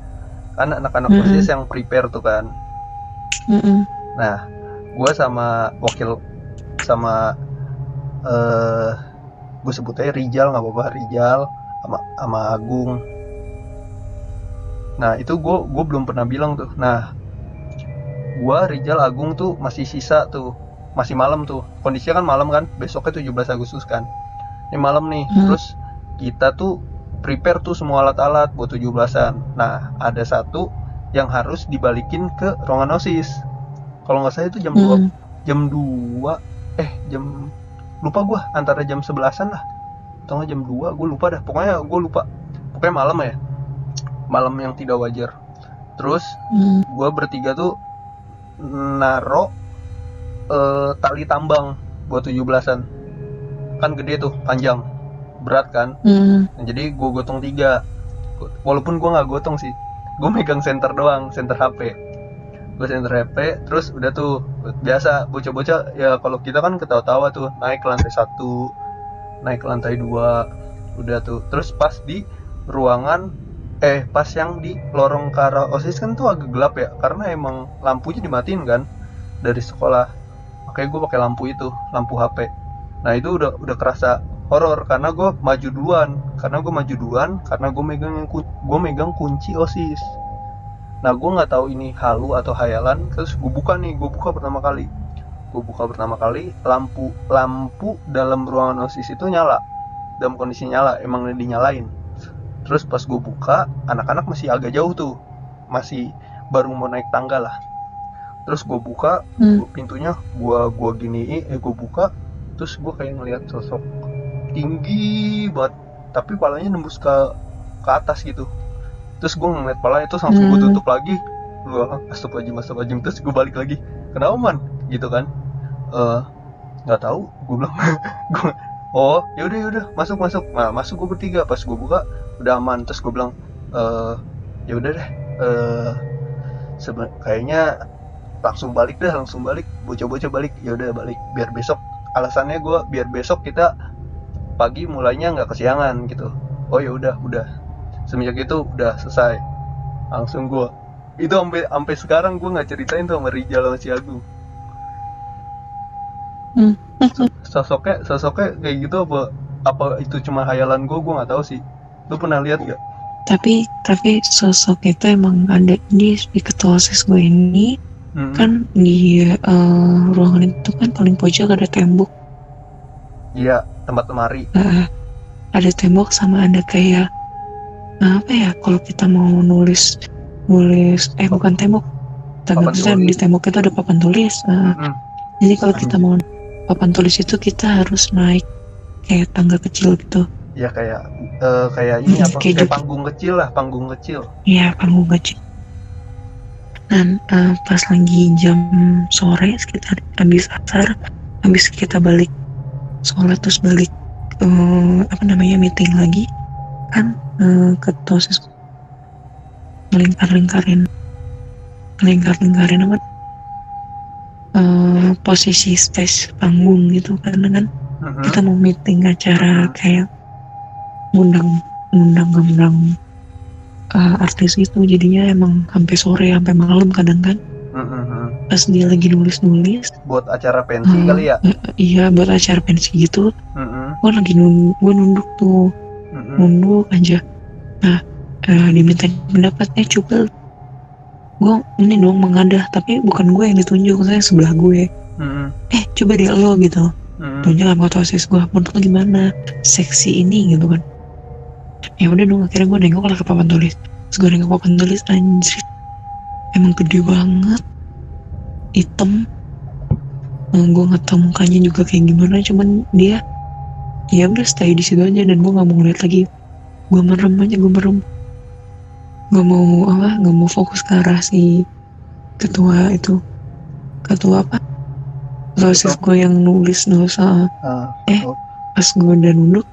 kan anak-anak mm-hmm. persis yang prepare tuh kan. Mm-hmm. Nah gue sama wakil sama uh, gue sebutnya Rijal nggak apa-apa, Rijal sama sama Agung. Nah itu gue gue belum pernah bilang tuh. Nah gue, Rijal, Agung tuh masih sisa tuh, masih malam tuh, kondisinya kan malam kan, besoknya tujuh belas Agustus kan, ini malam nih. hmm. Terus kita tuh prepare tuh semua alat-alat buat tujuh belasan. Nah ada satu yang harus dibalikin ke ruangan OSIS, kalau nggak salah itu jam hmm. dua, jam dua eh jam lupa gue, antara jam sebelasan lah atau nggak jam dua, gue lupa dah, pokoknya gue lupa, pokoknya malam ya, malam yang tidak wajar. Terus hmm. gue bertiga tuh naro e, tali tambang buat tujuh belasan kan, gede tuh, panjang, berat kan. hmm. Nah, jadi gue gotong tiga, walaupun gue nggak gotong sih, gue megang senter doang, senter H P, gue senter H P. Terus udah tuh biasa bocah-bocah ya, kalau kita kan ketawa-tawa tuh, naik ke lantai satu, naik ke lantai dua, udah tuh. Terus pas di ruangan Eh, pas yang di lorong ke arah OSIS kan tuh agak gelap ya, karena emang lampunya dimatiin kan dari sekolah. Makanya gue pakai lampu itu, lampu H P. Nah itu udah udah kerasa horor karena gue maju duluan, karena gue maju duluan, karena gue megang yang kun- gue megang kunci OSIS. Nah gue nggak tahu ini halu atau hayalan. Terus gue buka nih, gue buka pertama kali, gue buka pertama kali lampu lampu dalam ruangan OSIS itu nyala, dalam kondisi nyala, emang dinyalain. Terus pas gue buka, anak-anak masih agak jauh tuh, masih baru mau naik tangga lah. Terus gue buka hmm. pintunya, gue gue gini, eh gue buka, terus gue kayak ngelihat sosok tinggi banget, tapi palanya nembus ke ke atas gitu. Terus gue ngeliat palanya, terus langsung hmm. gue tutup lagi, gue astagfirullahaladzim, terus gue balik lagi, kenapa man? Gitu kan? Uh, nggak tahu, gue bilang. Gue, oh yaudah yaudah masuk masuk, nah masuk gue bertiga. Pas gue buka udah aman, terus gue bilang e, ya udah deh, e, seben- kayaknya langsung balik deh, langsung balik, bocah-bocah balik, ya udah balik, biar besok, alasannya gue biar besok kita pagi mulainya nggak kesiangan gitu. Oh ya udah udah semenjak itu udah selesai langsung gue itu, sampai sampai sekarang gue nggak ceritain tuh sama Rijal sama si Agung. Hmm. Sosoknya sosoknya kayak gitu apa apa itu cuma khayalan gue, gue nggak tahu sih. Lu pernah lihat nggak? Tapi tapi sosok itu emang ada di di ketua OSIS gue ini. hmm. Kan di uh, ruangan itu kan paling pojok ada tembok. Iya tempat lemari. Uh, ada tembok sama ada kayak nah apa ya, kalau kita mau nulis nulis eh bukan tembok, tapi di tembok itu ada papan tulis. Uh, hmm. Jadi kalau kita mau papan tulis itu kita harus naik kayak tangga kecil gitu. Ya kayak uh, kayak ini apa? Kayak, kayak panggung kecil lah, panggung kecil. Iya panggung kecil. Dan uh, pas lagi jam sore sekitar habis asar, habis kita balik sholat terus balik uh, apa namanya meeting lagi kan, uh, ke tosis ngelingkar-lingkarin ngelingkar-lingkarin apa uh, posisi space panggung gitu, karena kan uh-huh. kita mau meeting acara kayak ngundang ngundang-ngundang uh, artis itu, jadinya emang sampai sore sampai malam kadang kan. Uh-huh. Pas dia lagi nulis-nulis buat acara pensi uh, kali ya? Iya, buat acara pensi gitu. Uh-huh. Gue lagi nun- gue nunduk tuh, uh-huh. nunduk aja. Nah, uh, diminta pendapatnya coba. Gue ini dong mengadah, tapi bukan gue yang ditunjuk, saya sebelah gue. Uh-huh. Eh, coba dia lo gitu. Uh-huh. Tunjuk sama otosis gue, menurut lo gimana? Seksi ini gitu kan? Ya udah dong, akhirnya gue nengok lah ke papan tulis. Terus gue nengok papan tulis, anjir. Emang gede banget, hitam. Nah, gue nggak tahu mukanya juga kayak gimana, cuman dia ya udah stay di situ aja dan gue nggak mau ngeliat lagi. Gue merem aja, gue merem. Gak mau apa, gak mau fokus ke arah si ketua itu, ketua apa? Sosis gue yang nulis dosa. Uh, eh, pas gue udah nunduk,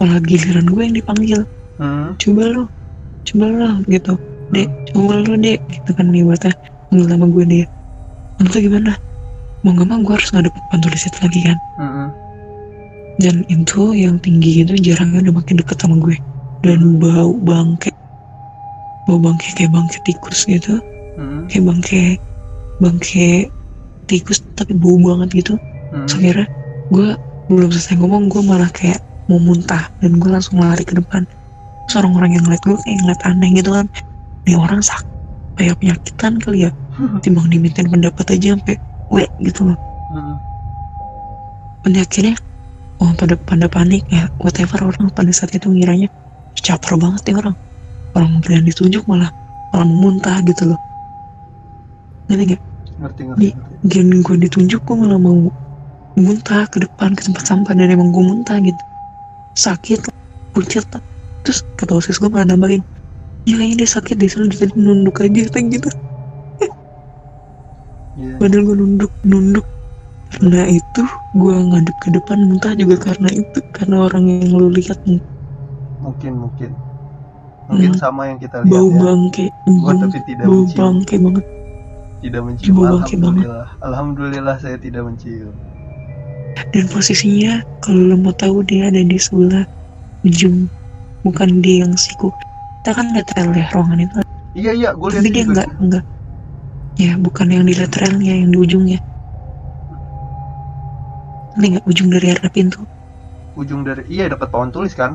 malah giliran gue yang dipanggil. Uh. Coba lo, coba lo gitu. Dek, coba lu dek, gitu kan nih buatnya panggil nama gue deh. Menurut gimana? Mau gak mau gue harus ngadep papan tulis itu lagi kan. Uh-huh. Dan itu yang tinggi itu jarangnya udah makin deket sama gue. Dan bau bangke, bau bangke kayak bangke tikus gitu. Uh-huh. Kayak bangke, bangke tikus tapi bau banget gitu. Uh-huh. Terus akhirnya gue belum selesai ngomong, gue malah kayak mau muntah. Dan gue langsung lari ke depan. Terus orang-orang yang ngeliat gue kayak ngeliat aneh gitu kan. Nih orang sakit kayak penyakitan kali ya, timbang dimintain pendapat aja sampai weh gitu loh. Pada akhirnya oh pada pada panik ya, whatever orang pada saat itu ngiranya caper banget nih orang, orang yang ditunjuk malah malah muntah gitu loh. Ngerti gak? Ngerti ngerti. Gini gue ditunjuk gue malah mau muntah ke depan ke tempat sampah dan emang gue muntah gitu, sakit, pucat. Terus kata osis gue malah nambahin. Ya kayaknya dia sakit deh, selalu tadi nunduk aja kayak gitu. Yeah. Padahal gue nunduk-nunduk karena itu, gue ngadep ke depan muntah juga karena itu, karena orang yang lu lihat mungkin mungkin mungkin hmm. sama yang kita lihat bau ya. Bangke, gua, tapi tidak bau mencium. Bangke banget, tidak mencium. Bau alhamdulillah, banget. Alhamdulillah saya tidak mencium. Dan posisinya kalau lo mau tahu dia ada di sebelah ujung, bukan dia yang siku. Kita kan lateral ya ruangan itu. Iya iya, gue lihat. Tapi dia enggak enggak. Ya bukan yang di lateralnya, yang di ujungnya. Ini enggak ujung dari arah pintu. Ujung dari, iya dapat papan tulis kan?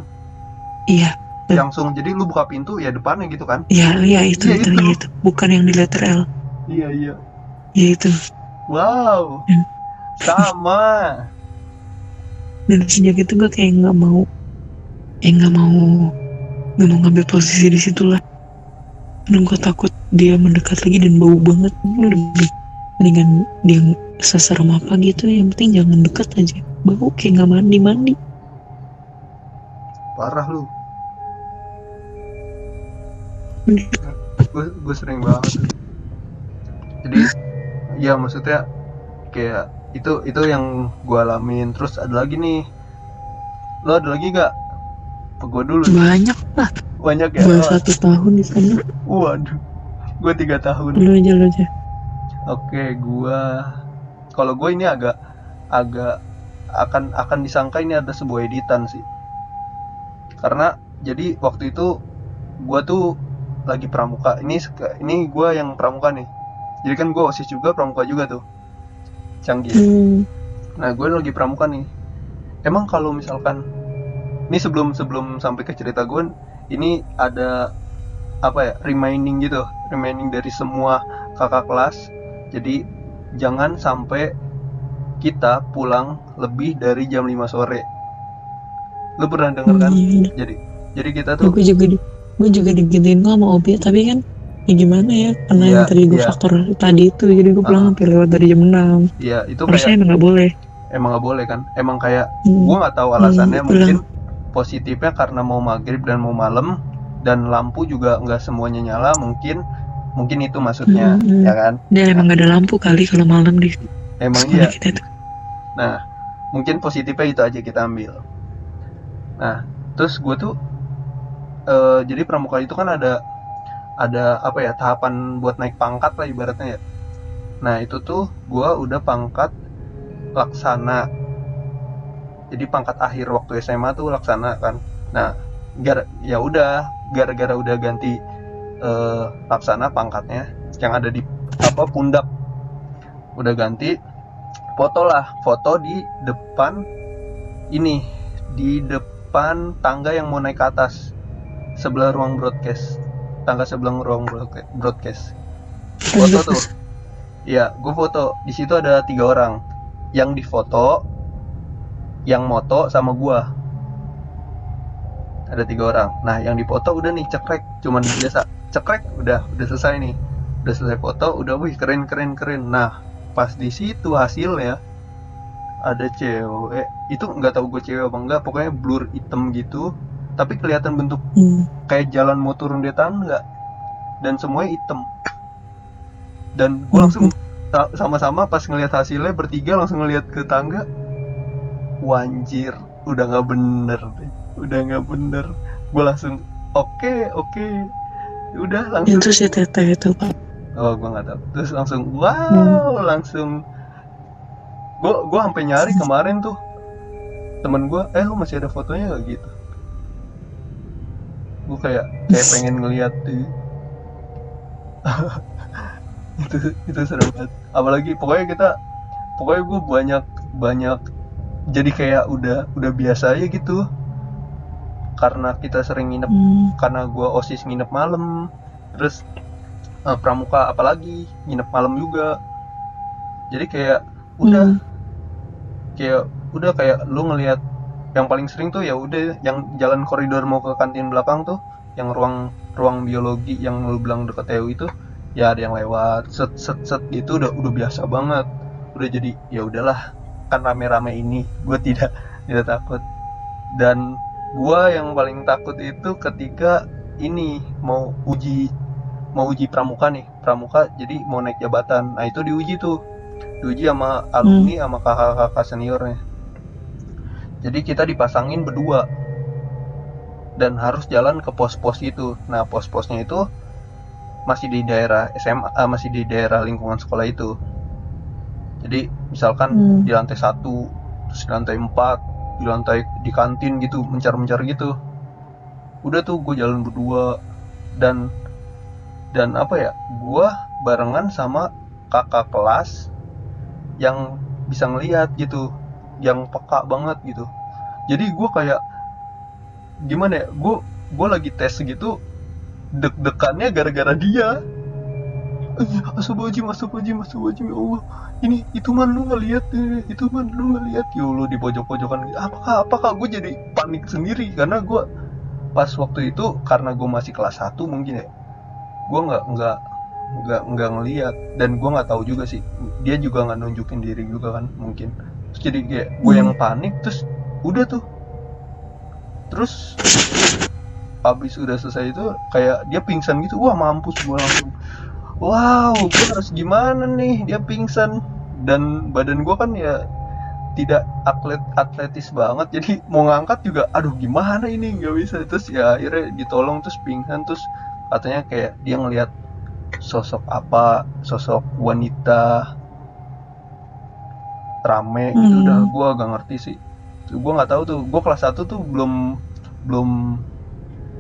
Iya. Langsung jadi lu buka pintu ya depannya gitu kan? Iya iya itu ya, itu, itu. Ya, itu bukan yang di lateral. Iya iya. Iya itu. Wow. Sama. Dan sejak itu gue kayak nggak mau, eh nggak mau. Gak mau ngambil posisi di situ lah. Dan gue takut dia mendekat lagi dan bau banget. Mendingan dia seserem apa gitu, yang penting jangan dekat aja. Bau kayak gak mandi-mandi. Parah lu. Gue sering banget. Jadi ya maksudnya kayak itu itu yang gue alamin. Terus ada lagi nih. Lo ada lagi gak? Gue dulu banyak lah, banyak ya. Gue satu tahun di sana. Waduh, gue tiga tahun. Lu aja, lu aja. Oke, gue kalau gue ini agak agak akan akan disangka ini ada sebuah editan sih. Karena jadi waktu itu gue tuh lagi pramuka. Ini ini gue yang pramuka nih. Jadi kan gue OSIS juga, pramuka juga tuh. Canggih. Hmm. Nah, gue lagi pramuka nih. Emang kalau misalkan ini sebelum sebelum sampai ke cerita gue, ini ada apa ya, reminding gitu, reminding dari semua kakak kelas. Jadi jangan sampai kita pulang lebih dari jam lima sore. Lu pernah denger kan? Hmm. Jadi jadi kita tuh. Gue juga di, gue juga digituin sama Obi, tapi kan ya gimana ya, karena ya, yang tadi gue ya. Faktor tadi itu, jadi gue pulang hampir ah. lewat dari jam enam. Iya itu. Harusnya emang nggak boleh. Emang nggak boleh kan? Emang kayak hmm. gue nggak tahu alasannya hmm, mungkin. Positifnya karena mau maghrib dan mau malam dan lampu juga nggak semuanya nyala, mungkin mungkin itu maksudnya hmm, ya kan? Dia emang nggak ada lampu kali kalau malam di. Emang iya. Kita Nah, mungkin positifnya itu aja kita ambil. Nah, terus gue tuh uh, jadi pramuka itu kan ada ada apa ya, tahapan buat naik pangkat lah ibaratnya ya. Nah, itu tuh gue udah pangkat laksana. Jadi pangkat akhir waktu S M A tuh laksana kan. Nah, gara ya udah gara-gara udah ganti uh, laksana pangkatnya yang ada di apa pundak udah ganti, fotolah foto di depan ini, di depan tangga yang mau naik ke atas sebelah ruang broadcast, tangga sebelah ruang broadcast. Foto tuh, ya gue foto di situ ada tiga orang yang difoto, yang moto sama gue. Ada tiga orang. Nah, yang dipoto udah nih cekrek, cuman biasa cekrek udah udah selesai nih, udah selesai foto, udah wih keren keren keren. Nah, pas di situ hasilnya ada cewek, itu nggak tahu gue cewek apa enggak, pokoknya blur hitam gitu, tapi kelihatan bentuk hmm. kayak jalan mau turun dari tangga, dan semuanya hitam. Dan gue langsung sama-sama pas ngelihat hasilnya bertiga langsung ngelihat ke tangga, wanjir, udah nggak bener deh. udah nggak bener, gue langsung oke okay, oke, okay. udah langsung itu si teteh itu pak, oh gue nggak tahu, terus langsung wow, hmm. langsung gue gue sampai nyari kemarin tuh temen gue, eh lu masih ada fotonya nggak gitu, gue kayak kayak pengen ngeliat tuh. itu itu seru banget, apalagi pokoknya kita pokoknya gue banyak banyak jadi kayak udah udah biasa aja gitu. Karena kita sering nginep, hmm. karena gue OSIS nginep malam, terus uh, pramuka apalagi nginep malam juga, jadi kayak udah hmm. kayak udah kayak lu ngelihat yang paling sering tuh ya udah yang jalan koridor mau ke kantin belakang tuh, yang ruang ruang biologi yang lu bilang deket T U itu, ya ada yang lewat set set set gitu, udah udah biasa banget, udah jadi ya udahlah kan rame-rame ini, gue tidak tidak takut. Dan gua yang paling takut itu ketika ini mau uji mau uji pramuka nih, pramuka jadi mau naik jabatan. Nah, itu diuji tuh. Diuji sama alumni hmm. sama kakak-kakak seniornya. Jadi kita dipasangin berdua. Dan harus jalan ke pos-pos itu. Nah, pos-posnya itu masih di daerah S M A, masih di daerah lingkungan sekolah itu. Jadi misalkan hmm. di lantai satu, terus di lantai empat, di lantai di kantin gitu, mencar-mencar gitu. Udah tuh gue jalan berdua, dan dan apa ya, gue barengan sama kakak kelas yang bisa ngelihat gitu, yang peka banget gitu. Jadi gue kayak gimana ya, gue gue lagi tes gitu, deg-degannya gara-gara dia. Astagfirullahaladzim, astagfirullahaladzim, astagfirullahaladzim, ya Allah, ini, itu man lu ngeliat, itu man lu ngeliat, ya Allah, di pojok-pojokan, apakah, apakah, gue jadi panik sendiri, karena gue, pas waktu itu, karena gue masih kelas satu mungkin ya, gue gak, gak, gak, gak ngeliat, dan gue gak tahu juga sih, dia juga gak nunjukin diri juga kan, mungkin, terus jadi kayak, gue yang panik, terus, udah tuh, terus, habis udah selesai itu, kayak, dia pingsan gitu, wah mampus, gue langsung, wow, gue harus gimana nih, dia pingsan. Dan badan gue kan ya tidak atlet atletis banget, jadi mau ngangkat juga, aduh gimana ini, gak bisa. Terus ya akhirnya ditolong, terus pingsan. Terus katanya kayak dia ngelihat sosok apa, sosok wanita rame gitu. Udah gue gak ngerti sih, gue gak tahu tuh, gue kelas satu tuh belum belum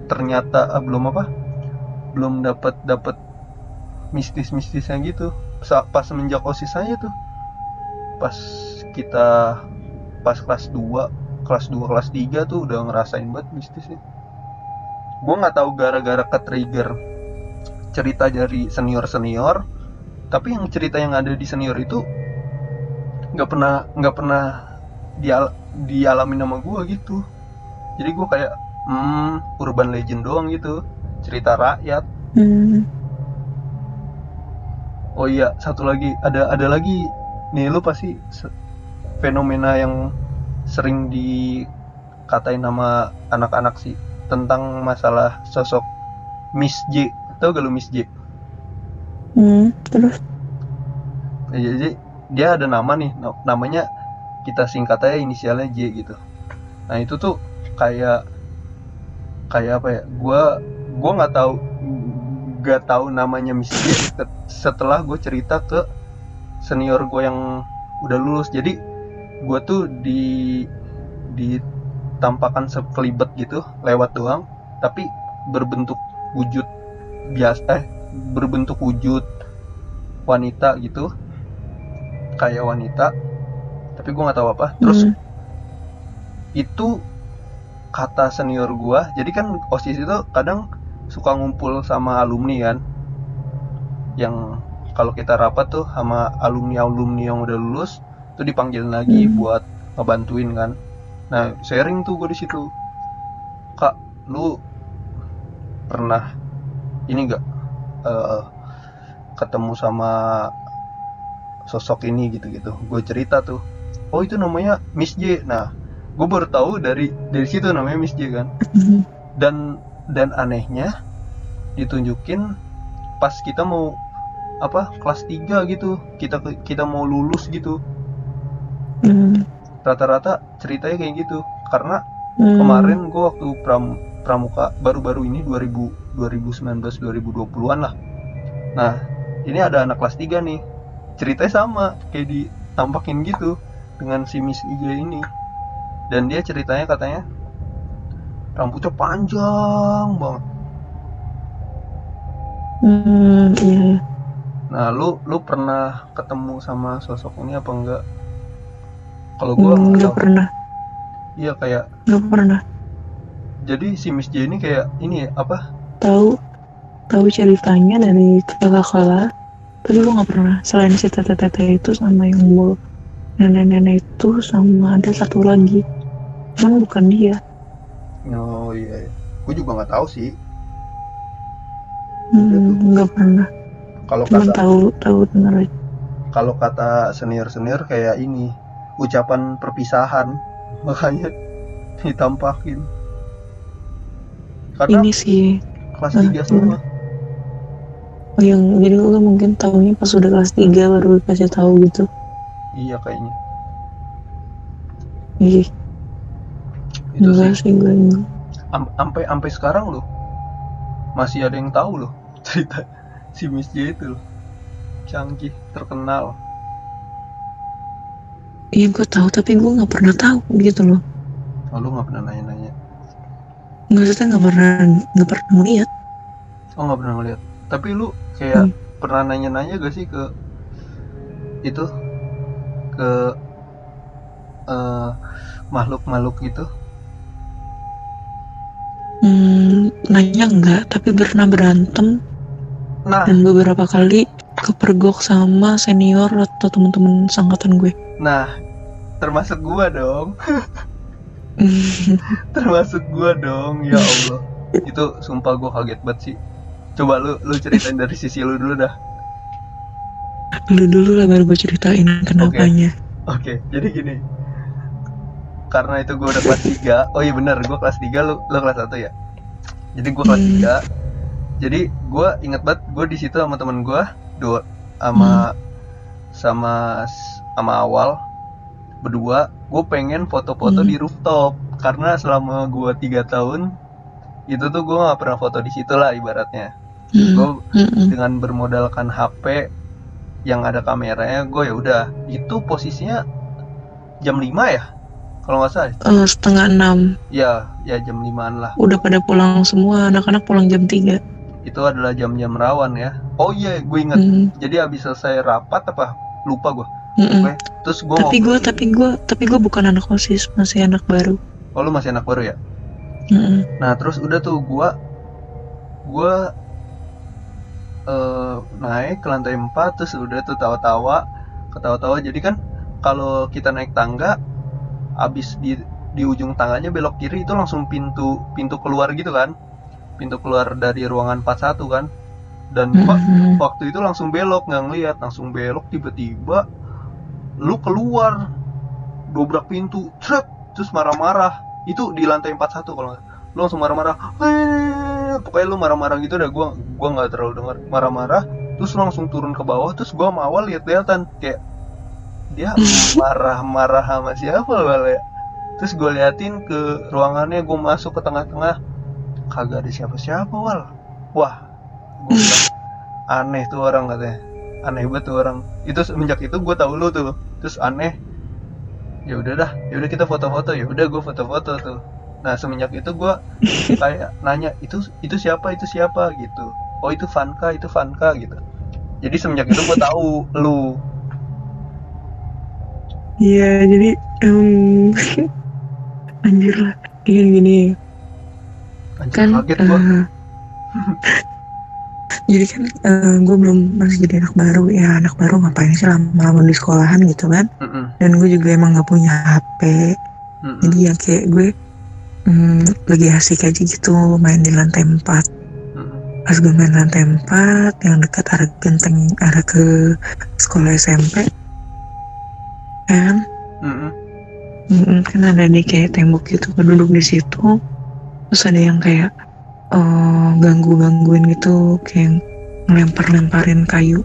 ternyata ah, belum apa belum dapat dapat mistis-mistisnya gitu. Pas semenjak OSIS aja tuh, pas kita pas kelas dua, kelas dua, kelas tiga tuh udah ngerasain banget mistisnya. Gue gak tahu gara-gara ke-trigger cerita dari senior-senior, tapi yang cerita yang ada di senior itu gak pernah gak pernah dial- dialami nama gue gitu. Jadi gue kayak hmm, urban legend doang gitu, cerita rakyat. hmm. Oh iya, satu lagi, ada ada lagi nih, lu pasti se- fenomena yang sering dikatain sama anak-anak sih, tentang masalah sosok Miss J. Tau gak lu Miss J? Hmm, terus? Ya, jadi dia ada nama nih, namanya kita singkat aja inisialnya J gitu. Nah itu tuh kayak kayak apa ya? Gua gua nggak tahu nggak tahu namanya Miss J setelah gue cerita ke senior gue yang udah lulus. Jadi gue tuh di ditampakkan sekelibet gitu lewat doang, tapi berbentuk wujud biasa eh, berbentuk wujud wanita gitu, kayak wanita, tapi gue nggak tahu apa. Terus hmm. itu kata senior gue, jadi kan OSIS itu kadang suka ngumpul sama alumni kan, yang kalau kita rapat tuh sama alumni-alumni yang udah lulus tuh dipanggil lagi hmm. buat ngebantuin kan. Nah sharing tuh gue di situ, kak lu pernah ini nggak uh, ketemu sama sosok ini gitu-gitu. Gue cerita tuh, oh itu namanya Miss J. Nah gue baru tahu dari dari situ namanya Miss J kan. Dan dan anehnya ditunjukin pas kita mau apa kelas tiga gitu, kita kita mau lulus gitu. Mm. Rata-rata ceritanya kayak gitu. Karena mm. kemarin gue waktu pram, pramuka baru-baru ini dua ribu sembilan belas dua ribu dua puluhan lah. Nah, ini ada anak kelas tiga nih. Ceritanya sama kayak ditampakin gitu dengan si Miss I J ini. Dan dia ceritanya katanya rambutnya panjang banget. Hmm, iya. Nah, lu lu pernah ketemu sama sosok ini apa enggak? Kalau gua hmm, enggak pernah. Iya kayak enggak pernah. Jadi si Miss J ini kayak ini ya, apa? Tahu tahu ceritanya dari kakak-kakak. Tapi lu nggak pernah. Selain si tete-tete itu sama yang mulu nenek-nenek itu sama ada satu lagi, cuman bukan dia. Oh iya, iya. Gue juga nggak tahu sih. Hmm, nggak pernah. Kalau kata tahu tahu benar. Kalau kata senior-senior kayak ini ucapan perpisahan, makanya ditampakin. Karena ini sih kelas tiga uh, semua. Oh yang jadi gue mungkin tahunya pas udah kelas tiga baru dikasih tahu gitu. Iya kayaknya. Iya. Itu enggak sih gue. Sampai sampai sekarang loh masih ada yang tahu loh cerita si Miss J itu loh. Canggih, terkenal. Iya gue tahu tapi gue nggak pernah tahu gitu loh. Oh, lu nggak pernah nanya-nanya? Nggak, maksudnya nggak pernah nggak pernah ngeliat. Oh nggak pernah ngeliat. Tapi lu kayak hmm. pernah nanya-nanya gak sih ke itu ke uh, makhluk-makhluk gitu? Hmm, nanya enggak, tapi pernah berantem. Nah. Dan beberapa kali kepergok sama senior atau teman-teman seangkatan gue. Nah, termasuk gue dong. termasuk gue dong, ya Allah. Itu sumpah gue kaget banget sih. Coba lu lu ceritain dari sisi lu dulu dah. Lu dulu lah baru gue ceritain kenapanya. Oke, okay. okay. Jadi gini, karena itu gue udah kelas tiga. Oh iya benar, gue kelas tiga, lu, lu kelas satu ya. Jadi gue kelas hmm. tiga. Jadi gue inget banget, gue di situ sama temen gue dua, sama hmm. sama sama awal berdua. Gue pengen foto-foto hmm. di rooftop karena selama gue tiga tahun itu tuh gue nggak pernah foto di situ lah ibaratnya. Hmm. Gue hmm. dengan bermodalkan H P yang ada kameranya, gue ya udah itu posisinya jam lima ya kalau nggak salah. Uh, setengah enam. Ya, ya jam limaan lah. Udah pada pulang semua, anak-anak pulang jam tiga. Itu adalah jam-jam rawan ya. Oh iya, gue inget. Mm. Jadi abis selesai rapat apa lupa gue. Okay. Terus gue. Tapi gue, tapi gue, tapi gue bukan anak OSIS, masih anak baru. Oh lu masih anak baru ya? Mm. Nah terus udah tuh gue, gue. Uh, naik ke lantai empat, terus udah tuh tawa-tawa, ketawa-tawa. Jadi kan kalau kita naik tangga, abis di di ujung tangganya belok kiri itu langsung pintu pintu keluar gitu kan, pintu keluar dari ruangan empat puluh satu kan. Dan mm-hmm. waktu itu langsung belok, nggak ngeliat, langsung belok, tiba-tiba lu keluar, dobrak pintu, truk, terus marah-marah. Itu di lantai empat puluh satu kalau lu langsung marah-marah. Pokoknya lu marah-marah gitu dah, gua gua nggak terlalu dengar marah-marah. Terus langsung turun ke bawah, terus gua sama awal lihat-lihatan kayak dia marah-marah sama siapa bala ya. Terus gue liatin ke ruangannya, gue masuk ke tengah-tengah, kagak ada siapa-siapa wal. Wah, gue bilang, aneh tuh orang katanya, aneh banget tuh orang. Itu semenjak itu gue tahu lu tuh, terus aneh. Ya udah dah, ya udah kita foto-foto, ya udah gue foto-foto tuh. Nah semenjak itu gue kayak nanya itu itu siapa itu siapa gitu. Oh itu Vanka itu Vanka gitu. Jadi semenjak itu gue tahu lu. Iya jadi um... anjir lah kayak gini anjir, kan uh, jadi kan uh, gue belum masih jadi anak baru ya, anak baru ngapain sih lama-lama di sekolahan gitu kan. Mm-mm. Dan gue juga emang nggak punya H P. Mm-mm. Jadi ya kayak gue um, lagi asik aja gitu main di lantai empat. Mm-mm. Pas gue main lantai empat yang dekat arah genteng arah ke sekolah S M P kan. Mm-mm. Mm-mm, kan ada di kayak tembok gitu, duduk di situ terus ada yang kayak uh, ganggu-gangguin gitu, kayak ngelempar-lemparin kayu,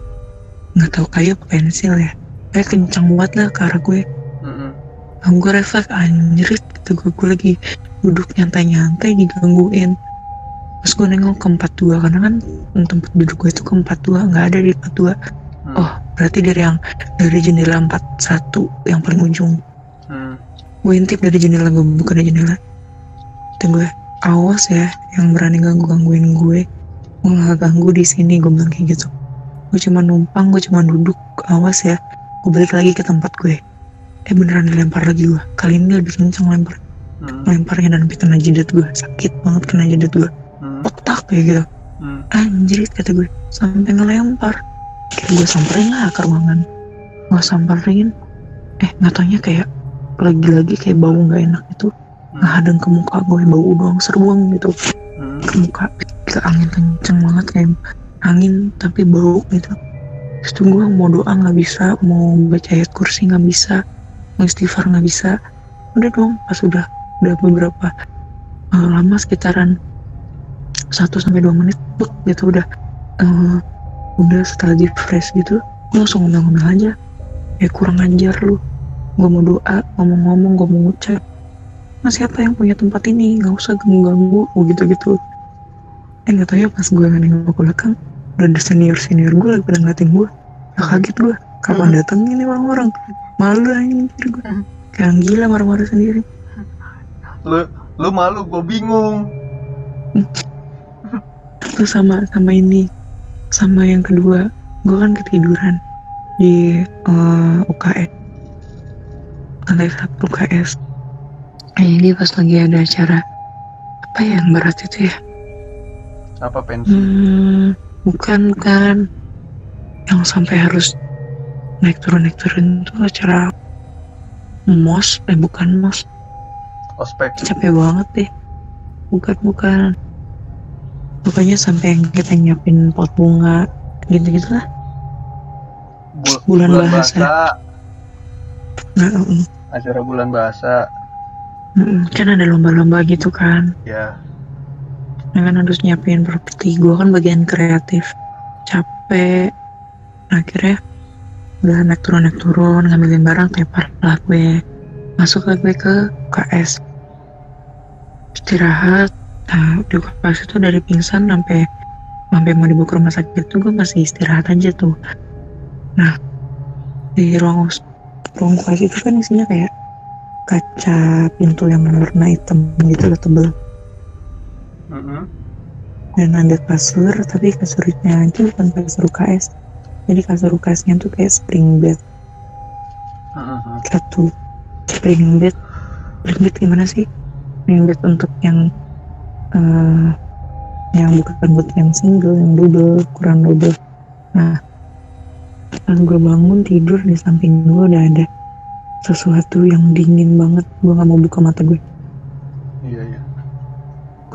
nggak tahu kayu apa pensil ya, kayak kencang banget lah ke arah gue. Mm-hmm. Nah, gue refleks anjrit gitu, gue, gue lagi duduk nyantai-nyantai digangguin. Terus gue nengok ke empat dua karena kan tempat duduk gue itu ke empat dua, nggak ada di empat dua. Mm. Oh berarti dari yang dari jendela empat satu yang paling ujung. Mm. Gue intip dari jendela, gue buka dari jendela. Dan gue, awas ya, yang berani ganggu-gangguin gue, gue gak ganggu di sini, gue bilang kayak gitu. Gue cuma numpang, gue cuma duduk, awas ya. Gue balik lagi ke tempat gue. Eh beneran dilempar lagi gue. Kali ini lebih kencang lempar. Mm. Lemparnya dan kena jidat gue, sakit banget kena jidat gue. Mm. Petak kayak gitu. Mm. Anjir kata gue, sampai ngelempar. Kira gue samperin lah ke ruangan. Gue samperin, eh gak taunya kayak lagi-lagi kayak bau gak enak itu. Hmm. Ngehadang ke muka gue, bau doang seruang gitu. Hmm. Ke muka, ke angin kenceng banget kayak angin tapi bau gitu. Terus tuh gue mau doa gak bisa, mau baca ayat kursi gak bisa, mau istighfar gak bisa. Udah dong, pas udah udah beberapa uh, lama sekitaran satu sampai dua menit buk, gitu udah uh, udah setelah di fresh gitu, gue langsung ngomel-ngomel aja. Ya kurang ajar lu, gue mau doa, ngomong-ngomong, gue mau ngucap. Mas siapa yang punya tempat ini? Gak usah ganggu-ganggu, gue gitu-gitu. Eh gak tau ya pas gue nengok ke belakang, udah ada senior-senior gue lagi pada ngeliatin gue. Ya kaget gue, kapan datang ini orang-orang? Malu anjir gue, kayak gila marah-marah sendiri. Lu, lu malu, gue bingung. Terus sama, sama ini, sama yang kedua, gue kan ketiduran di uh, U K S. Lantai satu U K S. Jadi pas lagi ada acara apa yang berat itu ya? Apa pensi? Hmm, bukan bukan yang sampai harus naik turun naik turun itu acara mos, eh bukan mos. Ospek. Capek banget deh. Bukan bukan. Pokoknya sampai yang kita nyiapin pot bunga gitu-gitu lah. Bul- bulan, bulan bahasa. bahasa. Nah, uh-uh. Acara bulan bahasa uh-uh. Kan ada lomba-lomba gitu kan. Iya yeah. Nah kan harus nyiapin properti. Gue kan bagian kreatif. Capek. Nah, akhirnya udah naik turun-naik turun ngambilin barang, tepar lah gue. Masuk lah gue ke K S. Istirahat. Nah di K S itu dari pingsan sampai sampai mau dibawa ke rumah sakit tuh gue masih istirahat aja tuh. Nah di ruang hospital, ruang kelas itu kan isinya kayak kaca pintu yang warna hitam gitu loh, tebel. Uh-huh. Dan ada kasur, tapi kasurnya itu bukan kasur U K S. Jadi kasur U K S-nya tuh kayak spring bed. Uh-huh. Satu spring bed. Spring bed gimana sih? Spring bed untuk yang uh, yang bukan buat yang single, yang double, kurang double. Nah pas gue bangun tidur, di samping gue udah ada sesuatu yang dingin banget. Gue gak mau buka mata gue. Iya iya.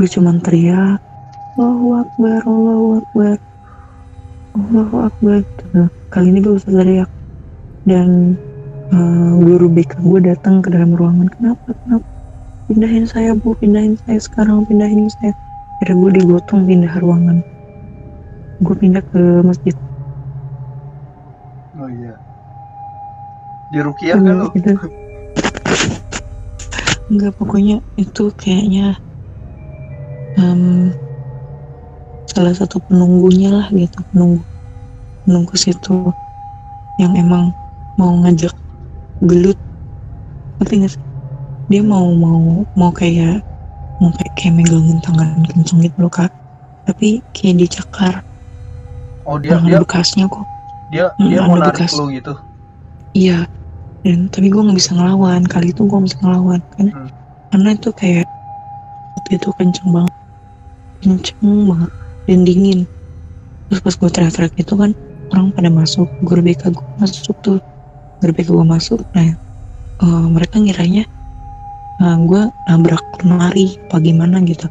Gue cuman teriak Allahu Akbar, Allahu Akbar, Allahu Akbar. Nah, kali ini gue usah teriak. Dan uh, guru B K gue datang ke dalam ruangan. Kenapa? Kenapa? Pindahin saya bu, pindahin saya sekarang, pindahin saya. Akhirnya gue digotong pindah ruangan. Gue pindah ke masjid. Oh iya. Di Rukiah kan lu? Enggak, pokoknya itu kayaknya um, salah satu penunggunya lah gitu, penunggu penunggu situ yang emang mau ngajak gelut, ngerti nggak sih? Dia mau mau mau kayak mau kayak megangin tangan kenceng gitu loh kak, tapi kayak dicakar. Oh dia dia bekasnya kok. Dia hmm, dia mau narik lu gitu. Iya, dan tapi gue nggak bisa ngelawan. Kali itu gue bisa ngelawan kan, hmm. karena itu kayak waktu itu kenceng banget, kenceng banget dan dingin. Terus pas gue teriak-teriak itu kan orang pada masuk, guru B K gue masuk tuh, guru B K gue masuk. Nah uh, mereka ngiranya uh, gue nabrak lemari apa gimana gitu,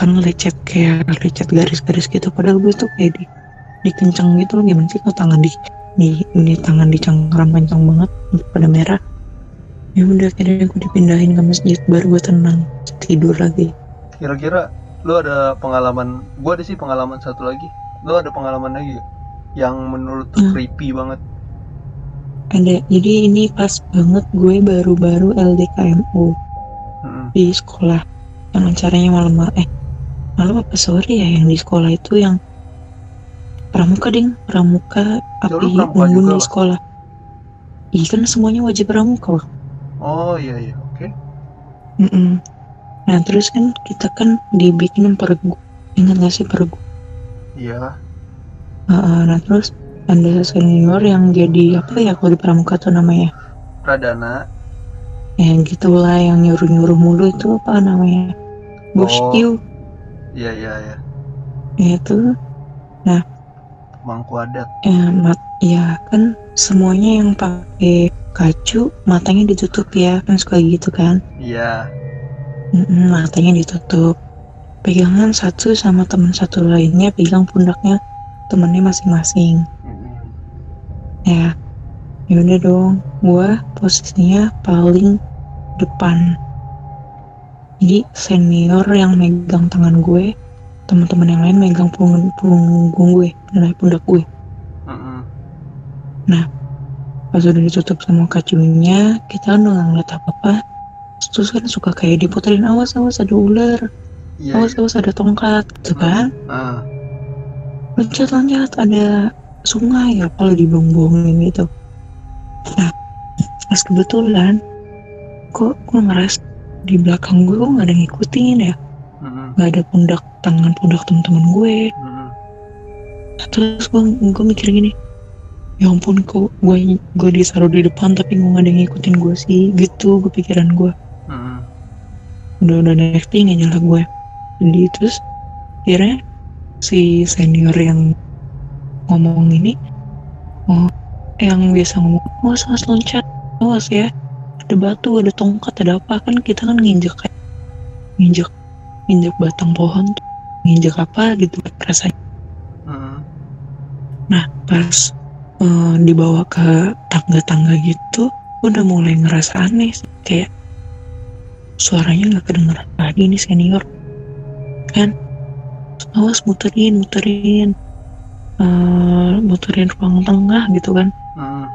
karena lecet kayak lecet garis-garis gitu. Padahal gue tuh kayak di dikencang gitu loh, gimana sih kalau tangan di di, di tangan dicengkram kencang banget pada merah. Ya udah akhirnya gue dipindahin ke masjid, baru gue tenang tidur lagi. Kira-kira lu ada pengalaman? Gue ada sih pengalaman satu lagi. Lu ada pengalaman lagi yang menurut tuh hmm. creepy banget? Ada. Jadi ini pas banget gue baru-baru L D K M U hmm. di sekolah. Yang acaranya malam eh malam apa sore ya yang di sekolah itu yang pramuka ding, pramuka api unggun di sekolah. Iya kan semuanya wajib pramuka lah. Oh iya iya oke. Okay. Nah terus kan kita kan dibikin pergu, ingat nggak sih pergu? Iya. Nah, nah terus ada senior yang jadi apa ya kalau di pramuka tuh namanya? Pradana. Ya gitulah yang nyuruh nyuruh mulu itu apa namanya? Bostiu. Oh. Iya iya iya. Itu, nah. Mangku adat. Ya, mat, ya kan semuanya yang pakai kacu matanya ditutup ya kan suka gitu kan? Iya. Mm-mm, matanya ditutup. Pegangan satu sama teman satu lainnya pegang pundaknya temannya masing-masing. Mm-hmm. Ya, yaudah dong. Gua posisinya paling depan. Jadi senior yang megang tangan gue, teman-teman yang lain megang punggung punggung gue, naik pundak gue. Uh-uh. Nah, pas udah ditutup sama kacunya, kita kan udah ngeliat apa-apa. Terus kan suka kayak diputerin, awas awas ada ular, yeah, awas awas ada tongkat, gitu kan? Uh-uh. Loncat loncat ada sungai ya, kalau dibohong-bohongin gitu. Nah, pas kebetulan, kok gue ngeras di belakang gue kok nggak ada ngikutin ya? Uh-huh. Gak ada pundak tangan pundak temen-temen gue. Uh-huh. Terus gue, gue mikir gini, ya ampun kok gue, gue disaruh di depan tapi gue gak ada yang ngikutin gue sih, gitu gue pikiran gue. Uh-huh. Udah-udah acting aja lah gue. Jadi terus akhirnya si senior yang ngomong ini, oh, yang biasa ngomong, awas awas loncat, awas ya, ada batu, ada tongkat, ada apa, kan kita kan nginjek kayak nginjek nginjak batang pohon tuh, nginjak apa gitu rasanya. Uh-huh. Nah pas uh, dibawa ke tangga-tangga gitu, udah mulai ngerasa aneh sih. Kayak suaranya nggak kedengeran lagi nih senior kan. Awas muterin muterin uh, muterin ruang tengah gitu kan. Uh-huh.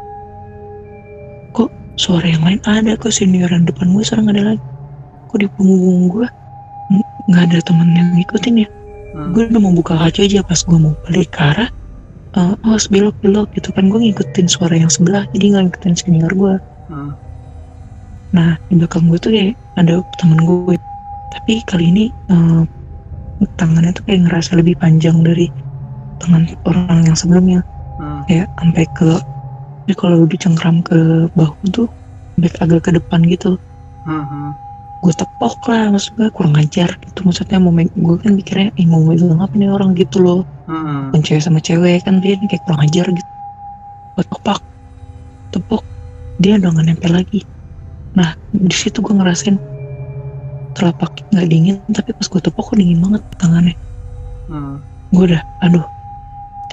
Kok suara yang lain ada, kok senioran depan gue sekarang ada lagi, kok di punggung gue nggak ada temen yang ngikutin ya. Hmm. Gue udah mau buka kaca aja, pas gue mau balik ke arah uh, awas belok belok gitu kan, gue ngikutin suara yang sebelah jadi nggak ngikutin senior gue. Hmm. Nah di belakang gue tuh kayak ada temen gue, tapi kali ini uh, tangannya tuh kayak ngerasa lebih panjang dari tangan orang yang sebelumnya. Hmm. Kayak sampai ke, jadi kalau dicengkram ke bahu tuh agak ke depan gitu. Hmm. Gue tepok lah, maksud gue kurang ajar gitu, maksudnya mau me- gue kan mikirnya eh mau megang apa nih orang gitu loh, kan hmm. cewek sama cewek kan dia kayak kurang ajar gitu. Gue tepok tepok dia udah nggak nempel lagi. Nah di situ gue ngerasain telapak nggak dingin, tapi pas gue tepok kok dingin banget tangannya. Hmm. Gue udah aduh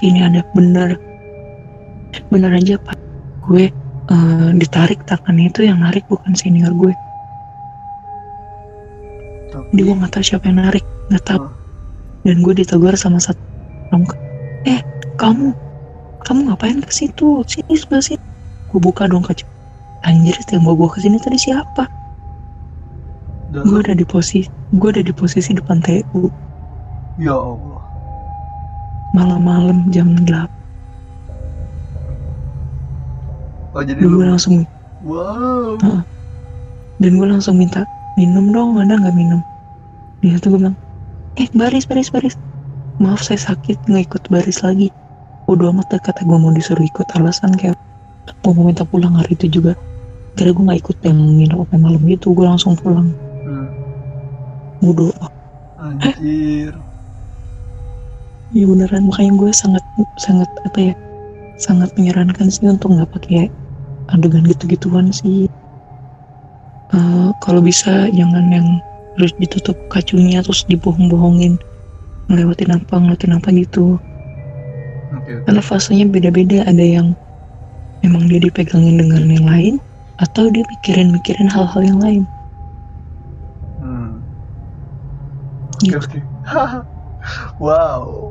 ini ada bener bener aja pak, gue uh, ditarik tangannya itu, yang narik bukan senior gue. Jadi gue gak tau siapa yang narik, gak tau. Oh. Dan gue ditegur sama satu pramuka. Eh, kamu, kamu ngapain ke situ? Sini sebelah sini. Gue buka dong kaca. anjir yang bawa gue kesini tadi siapa? Gue ada di posisi, gue ada di posisi depan T U. Ya Allah. Malam-malam jam delapan. Oh, jadi dan lu... gue langsung. Wow. Uh, dan gue langsung minta minum dong, ada nggak minum? Dia tuh gue bilang, eh baris, baris, baris. Maaf saya sakit nggak ikut baris lagi. Udah amat kata gue mau disuruh ikut alasan kayak gue mau minta pulang hari itu juga. Karena gue nggak ikut yang minum sampai malam gitu, gue langsung pulang. Hmm. Gue doa. Anjir. Ya beneran, makanya gue sangat sangat apa ya, sangat menyarankan sih untuk nggak pakai adegan gitu-gituan sih. Uh, kalau bisa jangan yang terus ditutup kacunya terus dibohong-bohongin, ngelewatin apa ngelewatin apa gitu. Okay, okay. Karena fasenya beda-beda, ada yang emang dia dipegangin dengan yang lain, atau dia mikirin-mikirin hal-hal yang lain. Hmm. Gitu. Okay, okay. Wow.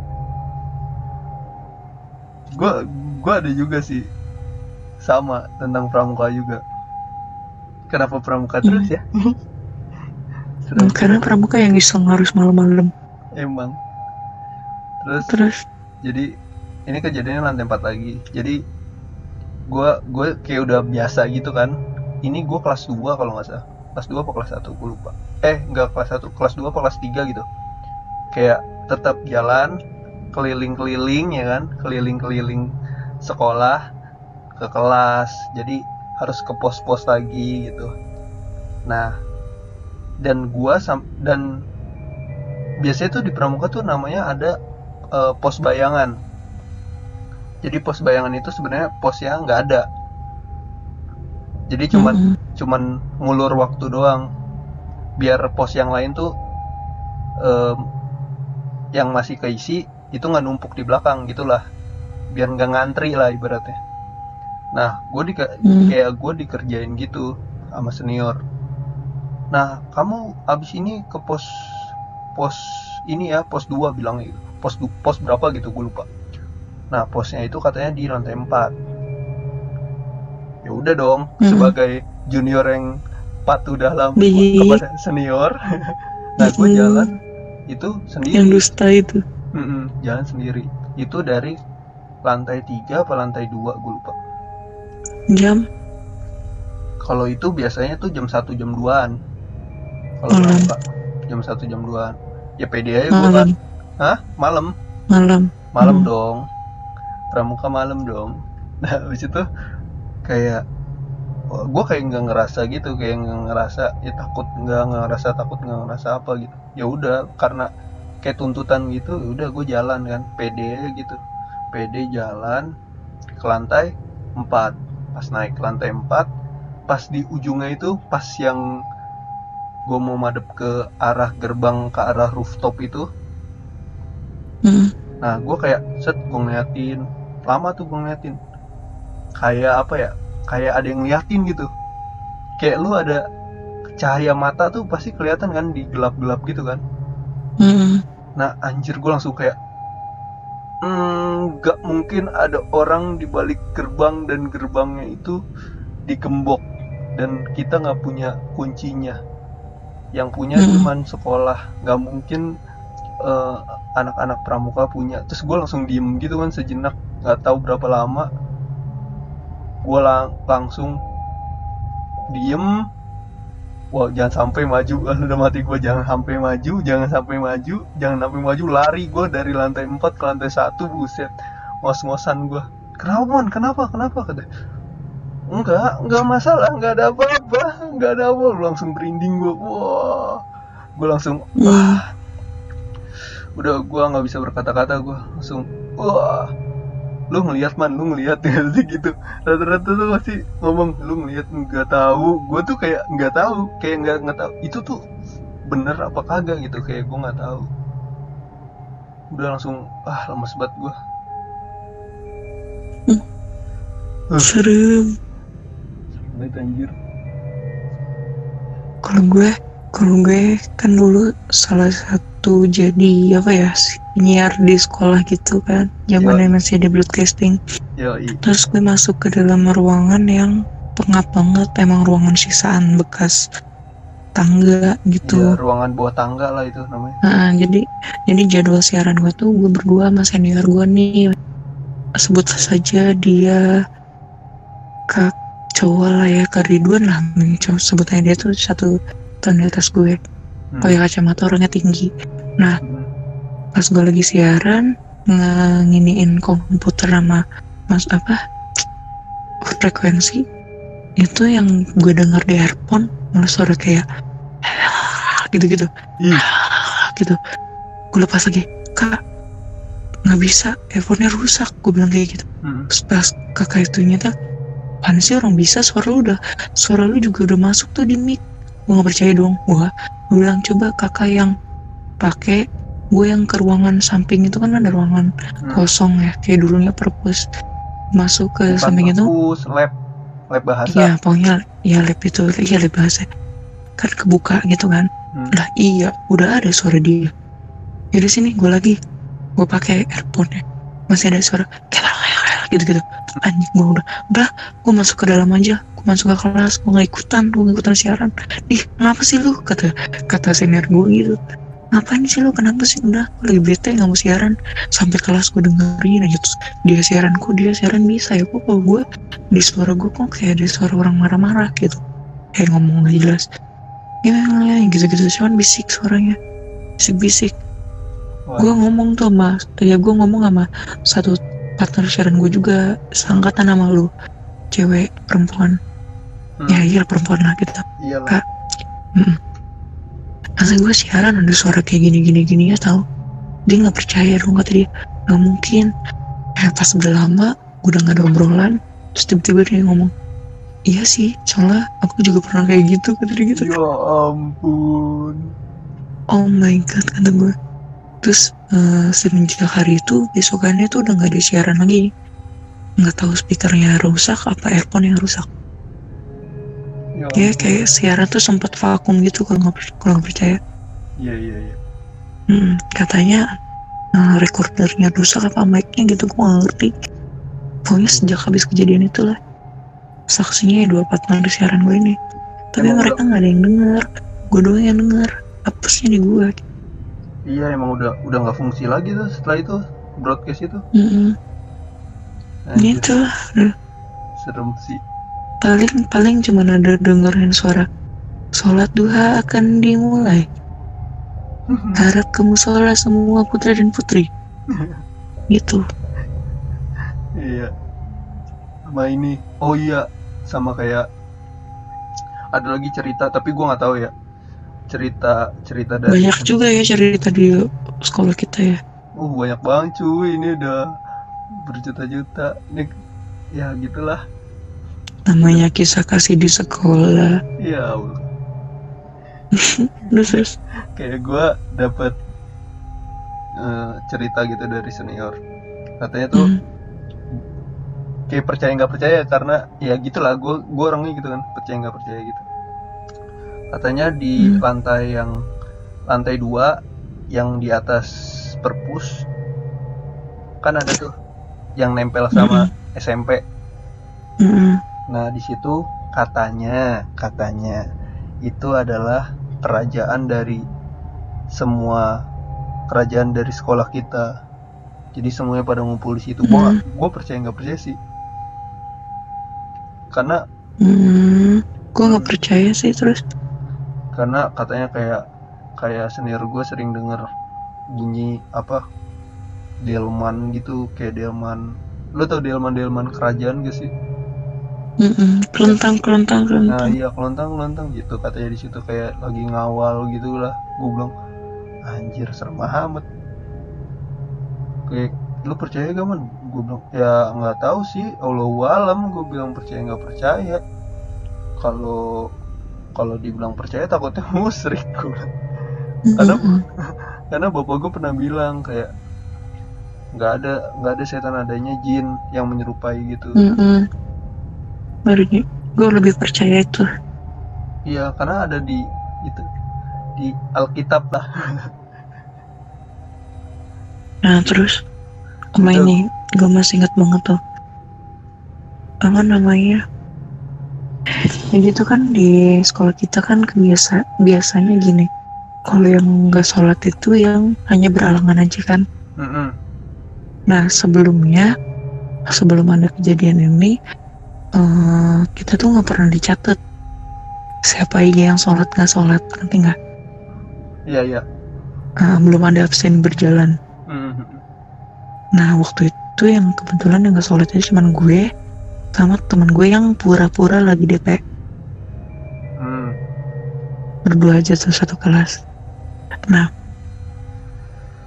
Gua, gua ada juga sih sama tentang pramuka juga. Kenapa pramuka terus ya? Terus. Karena pramuka yang iseng harus malam-malam. Emang. Terus. Terus. Jadi ini kejadiannya lantai empat lagi. Jadi gua, gua kayak udah biasa gitu kan. Ini gua kelas dua kalau nggak salah. Kelas dua atau kelas satu? Gua lupa. Eh nggak kelas satu, kelas dua atau kelas tiga gitu. Kayak tetap jalan keliling-keliling ya kan, keliling-keliling sekolah ke kelas, jadi harus ke pos-pos lagi gitu. Nah, dan gua sam- dan biasanya tuh di pramuka tuh namanya ada uh, pos bayangan. Jadi pos bayangan itu sebenarnya pos yang nggak ada, jadi cuman mm-hmm. cuman ngulur waktu doang biar pos yang lain tuh um, yang masih keisi itu nggak numpuk di belakang gitulah, biar nggak ngantri lah ibaratnya. Nah, gue di hmm. kayak gue dikerjain gitu sama senior. Nah, kamu abis ini ke pos pos ini ya, pos dua bilang gitu, pos pos berapa gitu gue lupa. Nah, posnya itu katanya di lantai empat. Ya udah dong, hmm. sebagai junior yang patuh dalam kepada senior. Nah, gue jalan itu sendiri yang dusta itu. Mm-mm, jalan sendiri itu dari lantai tiga apa lantai dua gue lupa jam. Kalau itu biasanya tuh jam satu jam duaan kalau berangkat jam satu jam duaan ya pede aja gue kan. Hah? malam malam malam hmm. dong, pramuka malam dong. Nah abis itu kayak gue kayak nggak ngerasa gitu, kayak nggak ngerasa ya takut, nggak ngerasa takut, nggak ngerasa apa gitu. Ya udah karena kayak tuntutan gitu, udah gue jalan kan, pede gitu, pede jalan ke lantai empat. Pas naik ke lantai empat, pas di ujungnya itu pas yang gue mau madep ke arah gerbang ke arah rooftop itu, mm. nah gue kayak set, gue ngeliatin lama tuh, gue ngeliatin kayak apa ya, kayak ada yang ngeliatin gitu. Kayak lu ada cahaya mata tuh pasti kelihatan kan di gelap-gelap gitu kan. Mm-hmm. Nah anjir gue langsung kayak hmm, gak mungkin ada orang di balik gerbang dan gerbangnya itu digembok dan kita gak punya kuncinya. Yang punya mm-hmm. cuman sekolah, gak mungkin uh, anak-anak pramuka punya. Terus gue langsung diem gitu kan sejenak, gak tahu berapa lama. Gue lang- langsung diem. Wah jangan sampai maju, udah mati gue, jangan sampai maju, jangan sampai maju, jangan sampai maju, lari gue dari lantai empat ke lantai satu, buset, ngos-ngosan gue. Kenapa man, kenapa, kenapa, kata enggak, enggak masalah, enggak ada apa-apa, enggak ada apa, langsung berinding gue, wah, gue langsung, wah, udah gue nggak bisa berkata-kata, gue langsung, wah, lu ngelihat man, lu ngelihat gitu. Rata-rata tuh pasti ngomong lu ngelihat, nggak tahu. Gue tuh kayak nggak tahu, kayak nggak nggak tahu itu tuh bener apa kagak gitu, kayak gue nggak tahu. Udah langsung ah lemes banget gue. Serem. Serem banget anjir. Kalau gue, kalau gue kan dulu salah satu jadi apa ya sih, penyiar di sekolah gitu kan, zamannya masih ada broadcasting. Yoi. Terus gue masuk ke dalam ruangan yang pengap banget, emang ruangan sisaan bekas tangga gitu ya, ruangan bawah tangga lah itu namanya. Nah, jadi jadi jadwal siaran gue tuh gue berdua sama senior gue nih, sebut saja dia kak cowok lah ya, Kak Ridwan lah, sebutannya. Dia tuh satu tahun di atas gue, pakai kacamata, orangnya tinggi. Nah pas gue lagi siaran nginiin komputer sama mas apa frekuensi itu, yang gue dengar di earphone malah suara kayak gitu-gitu hmm. gitu. Gue lepas lagi, kak nggak bisa, handphonenya rusak, gue bilang kayak gitu. hmm. Terus pas kakak itu nyata, apaan sih orang bisa, suara lu udah suara lu juga udah masuk tuh di mic. Gue nggak percaya dong, gue gue bilang coba kakak yang pakai, gue yang ke ruangan samping itu kan ada ruangan hmm. kosong ya, kayak dulunya perpus, masuk ke Bukan samping perpus, itu lab lab bahasa. Ya pokoknya ya lab itu, ya lab bahasa. Kan kebuka gitu kan. Hmm. Nah iya, udah ada suara dia. Jadi sini gue lagi, gue pakai earphone ya. Masih ada suara gitu-gitu. Anjing, gue udah, udah, gue masuk ke dalam aja. Gue masuk ke kelas, gue nggak ikutan, gue nggak ikutan siaran. Ih, kenapa sih lu? Kata kata senior gue gitu. Ngapain sih lu, kenapa sih? Udah, gue lagi bete, gak mau siaran. Sampai kelas gue dengerin aja. Terus dia siaran, kok dia siaran bisa ya? Kok kalau gue, di suara gue kok kayak ada suara orang marah-marah gitu, kayak ngomong gak jelas ya, gitu-gitu, cuman bisik suaranya, bisik-bisik. Gue ngomong tuh sama, ya gue ngomong sama satu partner siaran gue juga, seangkatan sama lu, cewek, perempuan. hmm. Ya iya perempuan lah gitu. Iyalah. Kak, mm-mm. masa gue siaran ada suara kayak gini-gini-gini ya tau. Dia gak percaya dong, kata dia, gak mungkin. Eh pas udah lama, gue udah gak ada obrolan, terus tiba-tiba dia ngomong, iya sih, soalnya aku juga pernah kayak gitu, kata dia gitu. Ya ampun. Oh my god, kata gue. Terus uh, semenjak hari itu, besokannya tuh udah gak ada siaran lagi. Gak tahu speakernya rusak apa earphone yang rusak. Ya kayak siaran tuh sempat vakum gitu, kalau nggak kalau nggak percaya. Iya iya iya. Hmm, katanya uh, recordernya rusak apa mic-nya gitu, gue nggak ngerti. Pokoknya sejak habis kejadian itulah, saksinya ya dua partner siaran gue ini. Tapi emang mereka nggak ada yang dengar, gue doang yang dengar. Apesnya di gue. Iya emang udah udah nggak fungsi lagi tuh setelah itu broadcast itu. Hmm. Gitu lah. Serem sih. Paling paling cuma ada dengerin suara sholat duha akan dimulai, harap kamu sholat semua putra dan putri gitu. Iya sama ini, oh iya sama kayak ada lagi cerita, tapi gue nggak tahu ya, cerita cerita dari banyak juga ya cerita di sekolah kita ya. Oh banyak banget cuy, ini udah berjuta-juta ini ya, gitulah namanya kisah kasih di sekolah. Ya Allah. Terus kayak gue dapat uh, cerita gitu dari senior, katanya tuh hmm. kayak percaya nggak percaya, karena ya gitulah gue gue orangnya gitu kan, percaya nggak percaya gitu. Katanya di hmm. lantai yang lantai dua yang di atas perpus kan ada tuh yang nempel sama hmm. S M P. Hmm. Nah di situ katanya katanya itu adalah kerajaan dari semua kerajaan dari sekolah kita. Jadi semuanya pada ngumpul di situ. Gua mm. gua percaya nggak percaya sih. Karena mm. gua nggak percaya sih terus. Karena katanya kayak kayak senior gua sering denger bunyi apa delman gitu, kayak delman. Lo tau delman delman kerajaan gak sih? Mm-mm, kelontang kelontang kelontang. Nah iya kelontang kelontang gitu, katanya di situ kayak lagi ngawal gitulah. Gue bilang anjir serem amat. Kayak lu percaya gak man? Gue bilang ya nggak tahu sih, Allahu alam. Gue bilang percaya nggak percaya. Kalau kalau dibilang percaya takutnya musyrik gue. Karena karena bapak gue pernah bilang kayak nggak ada nggak ada setan, adanya jin yang menyerupai gitu. Mm-mm. Barunya gue lebih percaya itu. Iya karena ada di itu di Alkitab lah. Nah terus sama ini gue masih ingat banget tuh, apa namanya Jadi itu kan di sekolah kita kan kebiasa biasanya gini, kalau yang nggak sholat itu yang hanya beralangan aja kan. Mm-hmm. Nah sebelumnya, sebelum ada kejadian ini, uh, kita tuh nggak pernah dicatat siapa aja yang sholat nggak sholat, ngerti nggak? Iya yeah, iya. Yeah. Uh, belum ada absen berjalan. Mm-hmm. Nah waktu itu yang kebetulan yang nggak sholat itu cuma gue sama teman gue yang pura-pura lagi D P. Mm. Berdua aja tuh satu kelas. Nah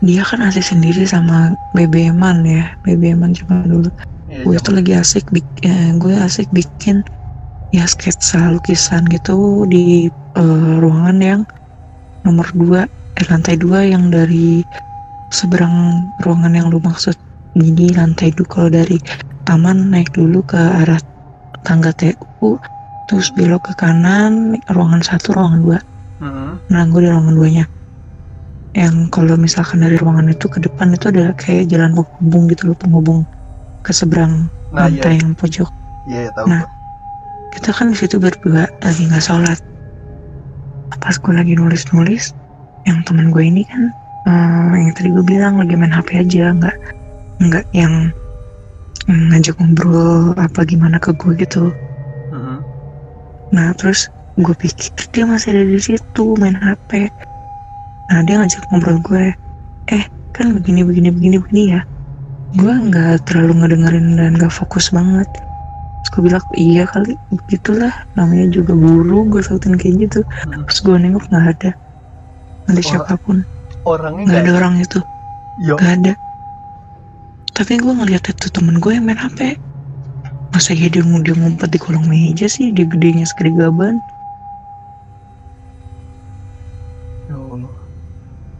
dia kan asik sendiri sama B B M-an ya, B B M-an cuma dulu. Ya, gue tuh lagi asik, bik- eh, gue asik bikin ya sketsa lukisan gitu di eh, ruangan yang nomor dua, eh, lantai dua yang dari seberang ruangan yang lu maksud. Jadi lantai dua kalau dari taman naik dulu ke arah tangga T U, terus belok ke kanan, ruangan satu, ruangan dua. Uh-huh. Nah gue di ruangan duanya. Yang kalau misalkan dari ruangan itu ke depan itu ada kayak jalan penghubung gitu loh, penghubung ke seberang nah, lantai iya. yang pojok. Iya, tahu. Nah, kita kan di situ berdua lagi nggak sholat. Pas gue lagi nulis-nulis, yang teman gue ini kan, hmm, yang tadi gue bilang lagi main H P aja, nggak nggak yang hmm, ngajak ngobrol apa gimana ke gue gitu. Uh-huh. Nah terus gue pikir dia masih ada di situ main H P. Nah dia ngajak ngobrol gue, eh kan begini begini begini begini ya. Gue nggak terlalu ngedengerin dan nggak fokus banget. Terus gue bilang iya kali, begitulah namanya juga guru, gue sautin kayak gitu. Terus gue nengok nggak ada, nggak ada Or- siapapun, orangnya nggak ada orang itu, nggak ada. Tapi gue ngeliat itu temen gue yang main H P. Masa ya dia dia ngumpet di kolong meja sih, dia gedenya segede gaban.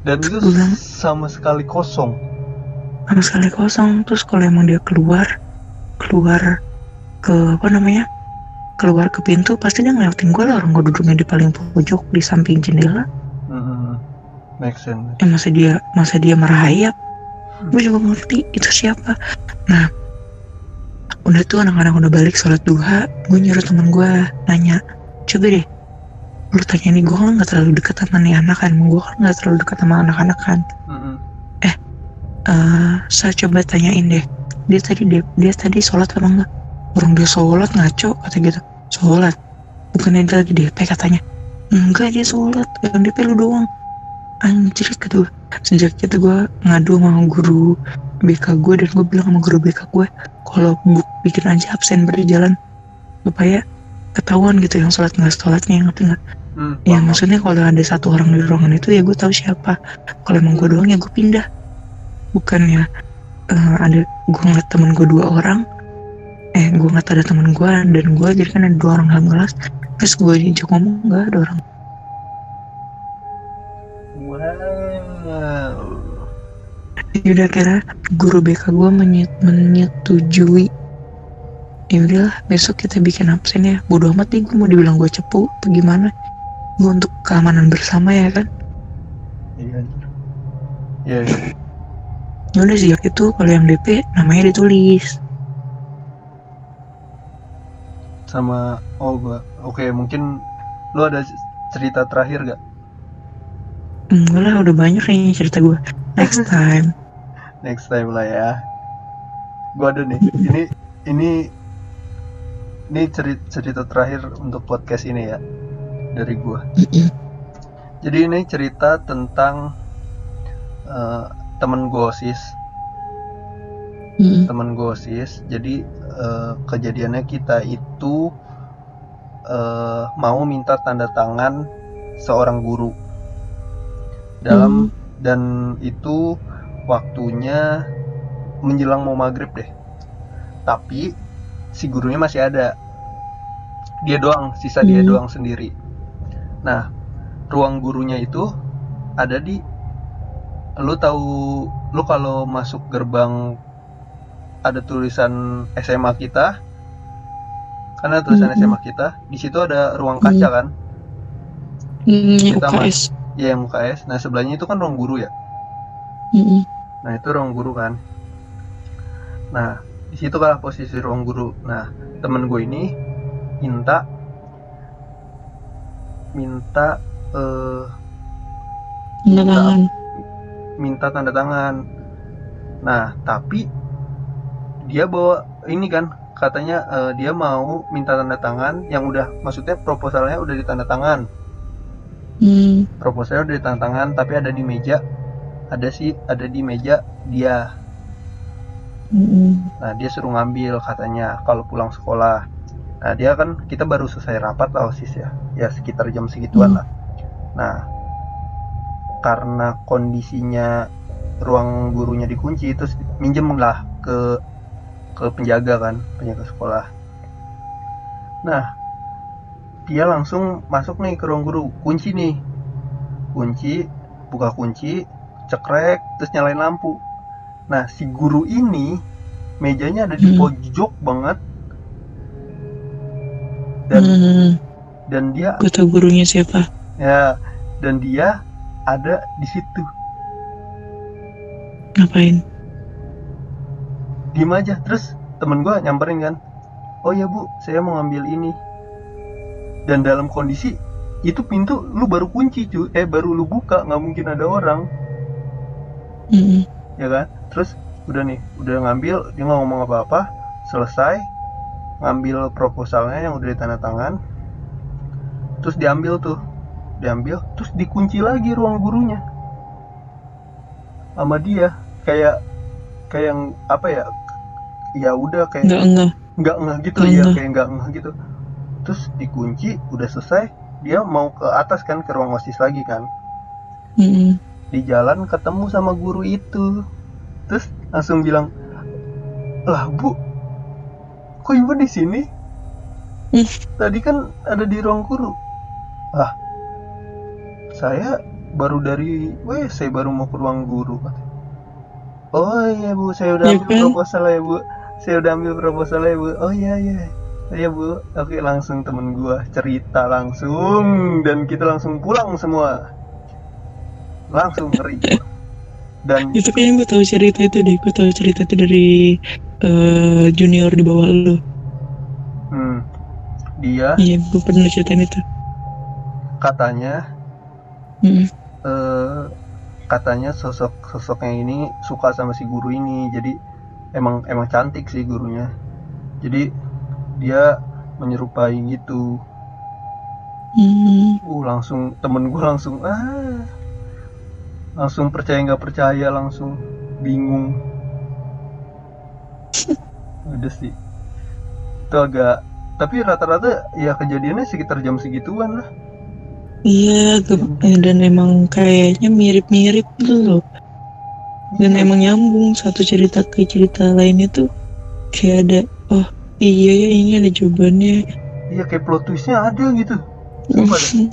Dan itu bilang, sama sekali kosong. Sama sekali kosong. Terus kalau emang dia keluar, keluar ke apa namanya, keluar ke pintu, pasti dia ngeliatin gue lah. Orang gue duduknya di paling pojok di samping jendela. Mm-hmm. Make sense. Eh, masa dia, masa dia merayap. Hmm. Gue juga ngerti itu siapa. Nah, udah tuh anak-anak udah balik sholat duha, gue nyuruh teman gue nanya, coba deh. Lu tanya nih, gue kan gak terlalu dekat sama nih anak kan, gue kan gak terlalu dekat sama anak-anak kan. Mm-hmm. Eh, uh, saya coba tanyain deh, dia tadi dia, dia tadi sholat apa enggak? Orang dia sholat ngaco, kata gitu. Sholat, bukannya dia lagi D P katanya. Enggak dia sholat, yang D P lu doang. Anjir gitu. Sejak itu gue ngadu sama guru B K gue, dan gue bilang sama guru B K gue, kalau bikin aja absen berjalan, supaya ketahuan gitu yang sholat nggak sholatnya, yang ngerti nggak? Hmm, ya maksudnya kalau ada satu orang di ruangan itu ya gue tahu siapa. Kalau emang gue doang ya gue pindah. Bukannya uh, ada gue ngeliat temen gue dua orang, eh gue ngeliat ada temen gue dan gue, jadi kan ada dua orang dalam kelas. Terus gue diajak ngomong nggak ada orang. Wow. Yaudah kira guru B K gue menyet- menyetujui. Ya udahlah, besok kita bikin absen ya. Bodoh amat nih, gue mau dibilang gue cepu atau gimana. Gue untuk keamanan bersama ya kan. Iya. Iya. Ya udah sih itu, kalau yang D P namanya ditulis. Sama oh gue. Oke, mungkin lu ada cerita terakhir gak? Enggak lah, udah banyak nih cerita gue. Next time. Next time lah ya. Gue ada nih. Ini ini Ini cerita, cerita terakhir untuk podcast ini ya, dari gue. Jadi ini cerita tentang uh, temen gue OSIS. Mm. Temen gue OSIS. Jadi uh, kejadiannya kita itu uh, mau minta tanda tangan seorang guru. Dalam mm. dan itu waktunya menjelang mau maghrib deh. Tapi si gurunya masih ada, dia doang, sisa dia hmm. doang sendiri. Nah, ruang gurunya itu ada di, lu tahu, lu kalau masuk gerbang ada tulisan S M A kita, karena tulisan hmm. S M A kita, di situ ada ruang kaca kan? Iya, U K S. Iya, yang U K S. Nah, sebelahnya itu kan ruang guru ya. Hmm. Nah, itu ruang guru kan. Nah. Di situ kalah posisi ruang guru. Nah, temen gue ini minta minta uh, tanda tangan. Minta tanda tangan. Nah, tapi dia bawa ini kan, katanya uh, dia mau minta tanda tangan yang udah, maksudnya proposalnya udah ditanda tangan. Hmm. Proposalnya udah ditanda tangan, tapi ada di meja, ada sih, ada di meja dia. Hmm. Nah, dia suruh ngambil katanya kalau pulang sekolah. Nah, dia kan, kita baru selesai rapat lah OSIS ya, ya sekitar jam segituan hmm. lah. Nah, karena kondisinya ruang gurunya dikunci, terus minjem lah ke ke penjaga kan, penjaga sekolah. Nah, dia langsung masuk nih ke ruang guru, kunci nih, kunci, buka kunci, cekrek, terus nyalain lampu. Nah, si guru ini mejanya ada di hmm. pojok banget, dan hmm. dan dia, gua tahu gurunya siapa ya, dan dia ada di situ. Ngapain? Diem aja. Terus temen gue nyamperin kan, oh ya bu, saya mau ngambil ini. Dan dalam kondisi itu pintu lu baru kunci cuy, eh baru lu buka, nggak mungkin ada orang, mm-hmm. ya kan? Terus udah nih, udah ngambil, dia nggak ngomong apa-apa, selesai ngambil proposalnya yang udah ditanda tangan, terus diambil tuh, diambil, terus dikunci lagi ruang gurunya sama dia, kayak kayak yang apa ya? Ya udah kayak nggak ngeh, nggak ngeh gitu ya, kayak nggak ngeh gitu. Terus dikunci, udah selesai, dia mau ke atas kan, ke ruang OSIS lagi kan. Mm-hmm. Di jalan ketemu sama guru itu, terus langsung bilang, lah bu, kok ibu di sini? Mm. Tadi kan ada di ruang guru. Ah, saya baru dari, weh saya baru mau ke ruang guru. Oh iya bu, saya udah ambil proposal ya bu, saya udah ambil proposal ya bu. Oh iya iya iya bu. Oke, langsung temen gua cerita langsung, dan kita langsung pulang semua, langsung ngeri. Dan itu kayaknya gua tahu cerita itu deh, gua tahu cerita itu dari uh, junior di bawah lu. Hmm, dia. Iya, gua pernah ceritain itu. Katanya, hmm. uh, katanya sosok-sosoknya ini suka sama si guru ini, jadi emang emang cantik sih gurunya, jadi dia menyerupai gitu. Mm. Uh langsung temen gue langsung ah langsung percaya nggak percaya, langsung bingung. Udah sih itu agak, tapi rata-rata ya kejadiannya sekitar jam segituan lah. Iya, dan emang kayaknya mirip-mirip tuh loh. Dan emang nyambung satu cerita ke cerita lainnya tuh. Kayak ada, oh iya ya ini ada jawabannya. Iya, kayak plot twistnya ada gitu. Sumpah deh.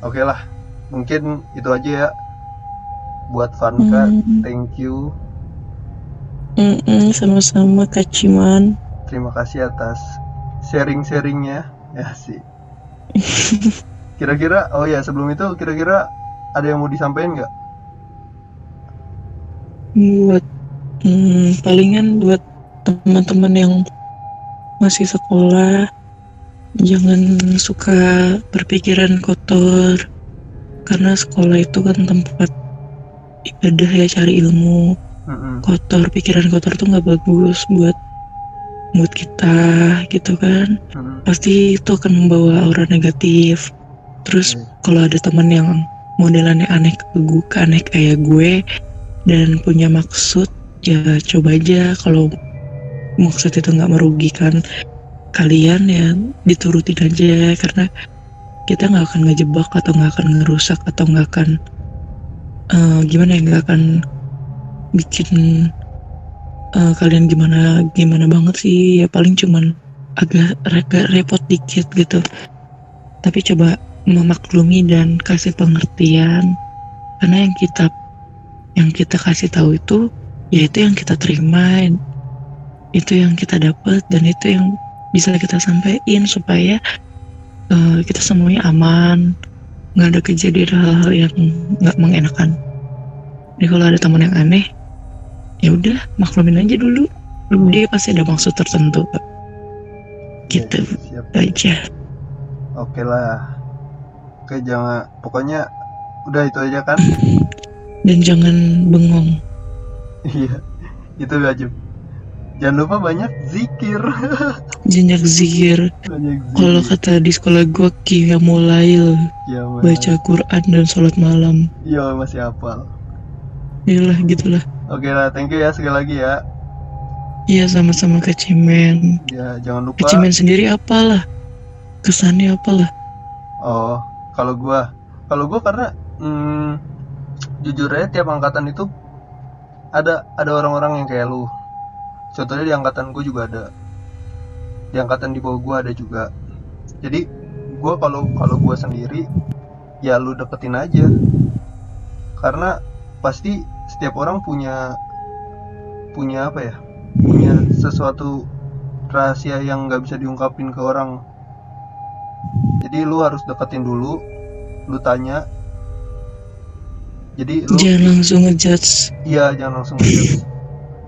Oke lah, mungkin itu aja ya. Buat Vanka, mm. thank you. Mm-mm, sama-sama Kak Ciman. Terima kasih atas sharing-sharingnya. Ya sih. Kira-kira, oh ya sebelum itu kira-kira ada yang mau disampaikan nggak? Buat hmm, palingan buat teman-teman yang masih sekolah, jangan suka berpikiran kotor, karena sekolah itu kan tempat ibadah ya, cari ilmu. Mm-hmm. Kotor, pikiran kotor tuh nggak bagus buat mood kita gitu kan. Mm-hmm. Pasti itu akan membawa aura negatif. Terus kalau ada teman yang modelannya aneh ke gue, aneh kayak gue, dan punya maksud, ya coba aja, kalau maksud itu nggak merugikan kalian ya diturutin aja, karena kita nggak akan ngejebak atau nggak akan ngerusak atau nggak akan uh, gimana ya, nggak akan bikin uh, kalian gimana gimana banget sih ya, paling cuman agak agak repot dikit gitu. Tapi coba memaklumi dan kasih pengertian, karena yang kita yang kita kasih tahu itu ya itu yang kita terima, itu yang kita dapat, dan itu yang bisa kita sampaikan supaya uh, kita semuanya aman, nggak ada kejadian hal-hal yang nggak mengenakan. Jadi kalau ada teman yang aneh, ya udah maklumin aja dulu, dia pasti ada maksud tertentu, gitu aja. Oke lah. Oke, jangan, pokoknya udah itu aja kan. Dan jangan bengong. Iya, itu wajib. Jangan lupa banyak zikir. Banyak zikir. Banyak zikir. Kalau kata di sekolah gue qiyamulail, ya, baca Quran dan sholat malam. Iya, masih hafal. Iyalah, gitulah. Oke lah, thank you ya sekali lagi ya. Iya, sama-sama Kak Ciman. Ya, jangan lupa. Kak Ciman sendiri apalah? Kesannya apalah? Oh, kalau gue, kalau gue karena hmm, jujur aja tiap angkatan itu ada ada orang-orang yang kayak lu. Contohnya di angkatan gue juga ada, di angkatan di bawah gue ada juga. Jadi gue kalau kalau gue sendiri ya lu deketin aja, karena pasti setiap orang punya punya apa ya, punya sesuatu rahasia yang nggak bisa diungkapin ke orang. Jadi lu harus deketin dulu, lu tanya. Jadi lu jangan langsung ngejudge. Iya, jangan langsung ngejudge.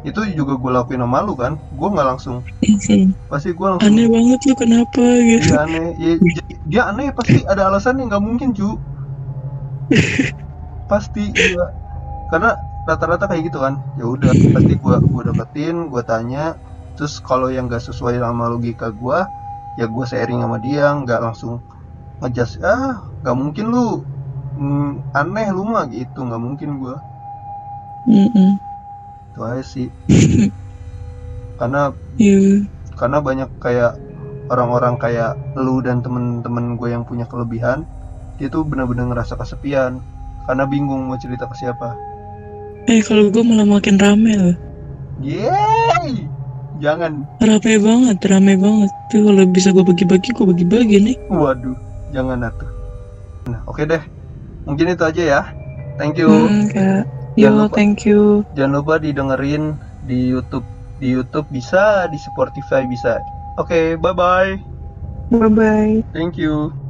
Itu juga gue lakuin sama lu kan, gue nggak langsung, pasti gue langsung aneh banget lu kenapa gitu. Dia aneh, ya, dia aneh pasti ada alasan yang nggak mungkin cu, pasti juga, karena rata-rata kayak gitu kan. Ya udah, pasti gue gue dapetin, gue tanya, terus kalau yang nggak sesuai sama logika gue, ya gue sharing sama dia, nggak langsung ngejas, ah nggak mungkin lu, mm, aneh lu mah gitu, nggak mungkin gue. Aja sih. Karena yeah. Karena banyak kayak orang-orang kayak lu dan temen-temen gue yang punya kelebihan, dia tuh benar-benar ngerasa kesepian karena bingung mau cerita ke siapa. Eh, kalau gue malah makin rame loh. Yeay, jangan. Rame banget, rame banget. Tuh kalau bisa gue bagi-bagi, gue bagi-bagi nih. Waduh, jangan atuh. Nah, oke deh. Mungkin itu aja ya. Thank you. Hmm, Kak. Jangan lupa, thank you. Jangan lupa didengerin di YouTube, di YouTube bisa, di Spotify bisa. Oke, okay, bye bye. Bye bye. Thank you.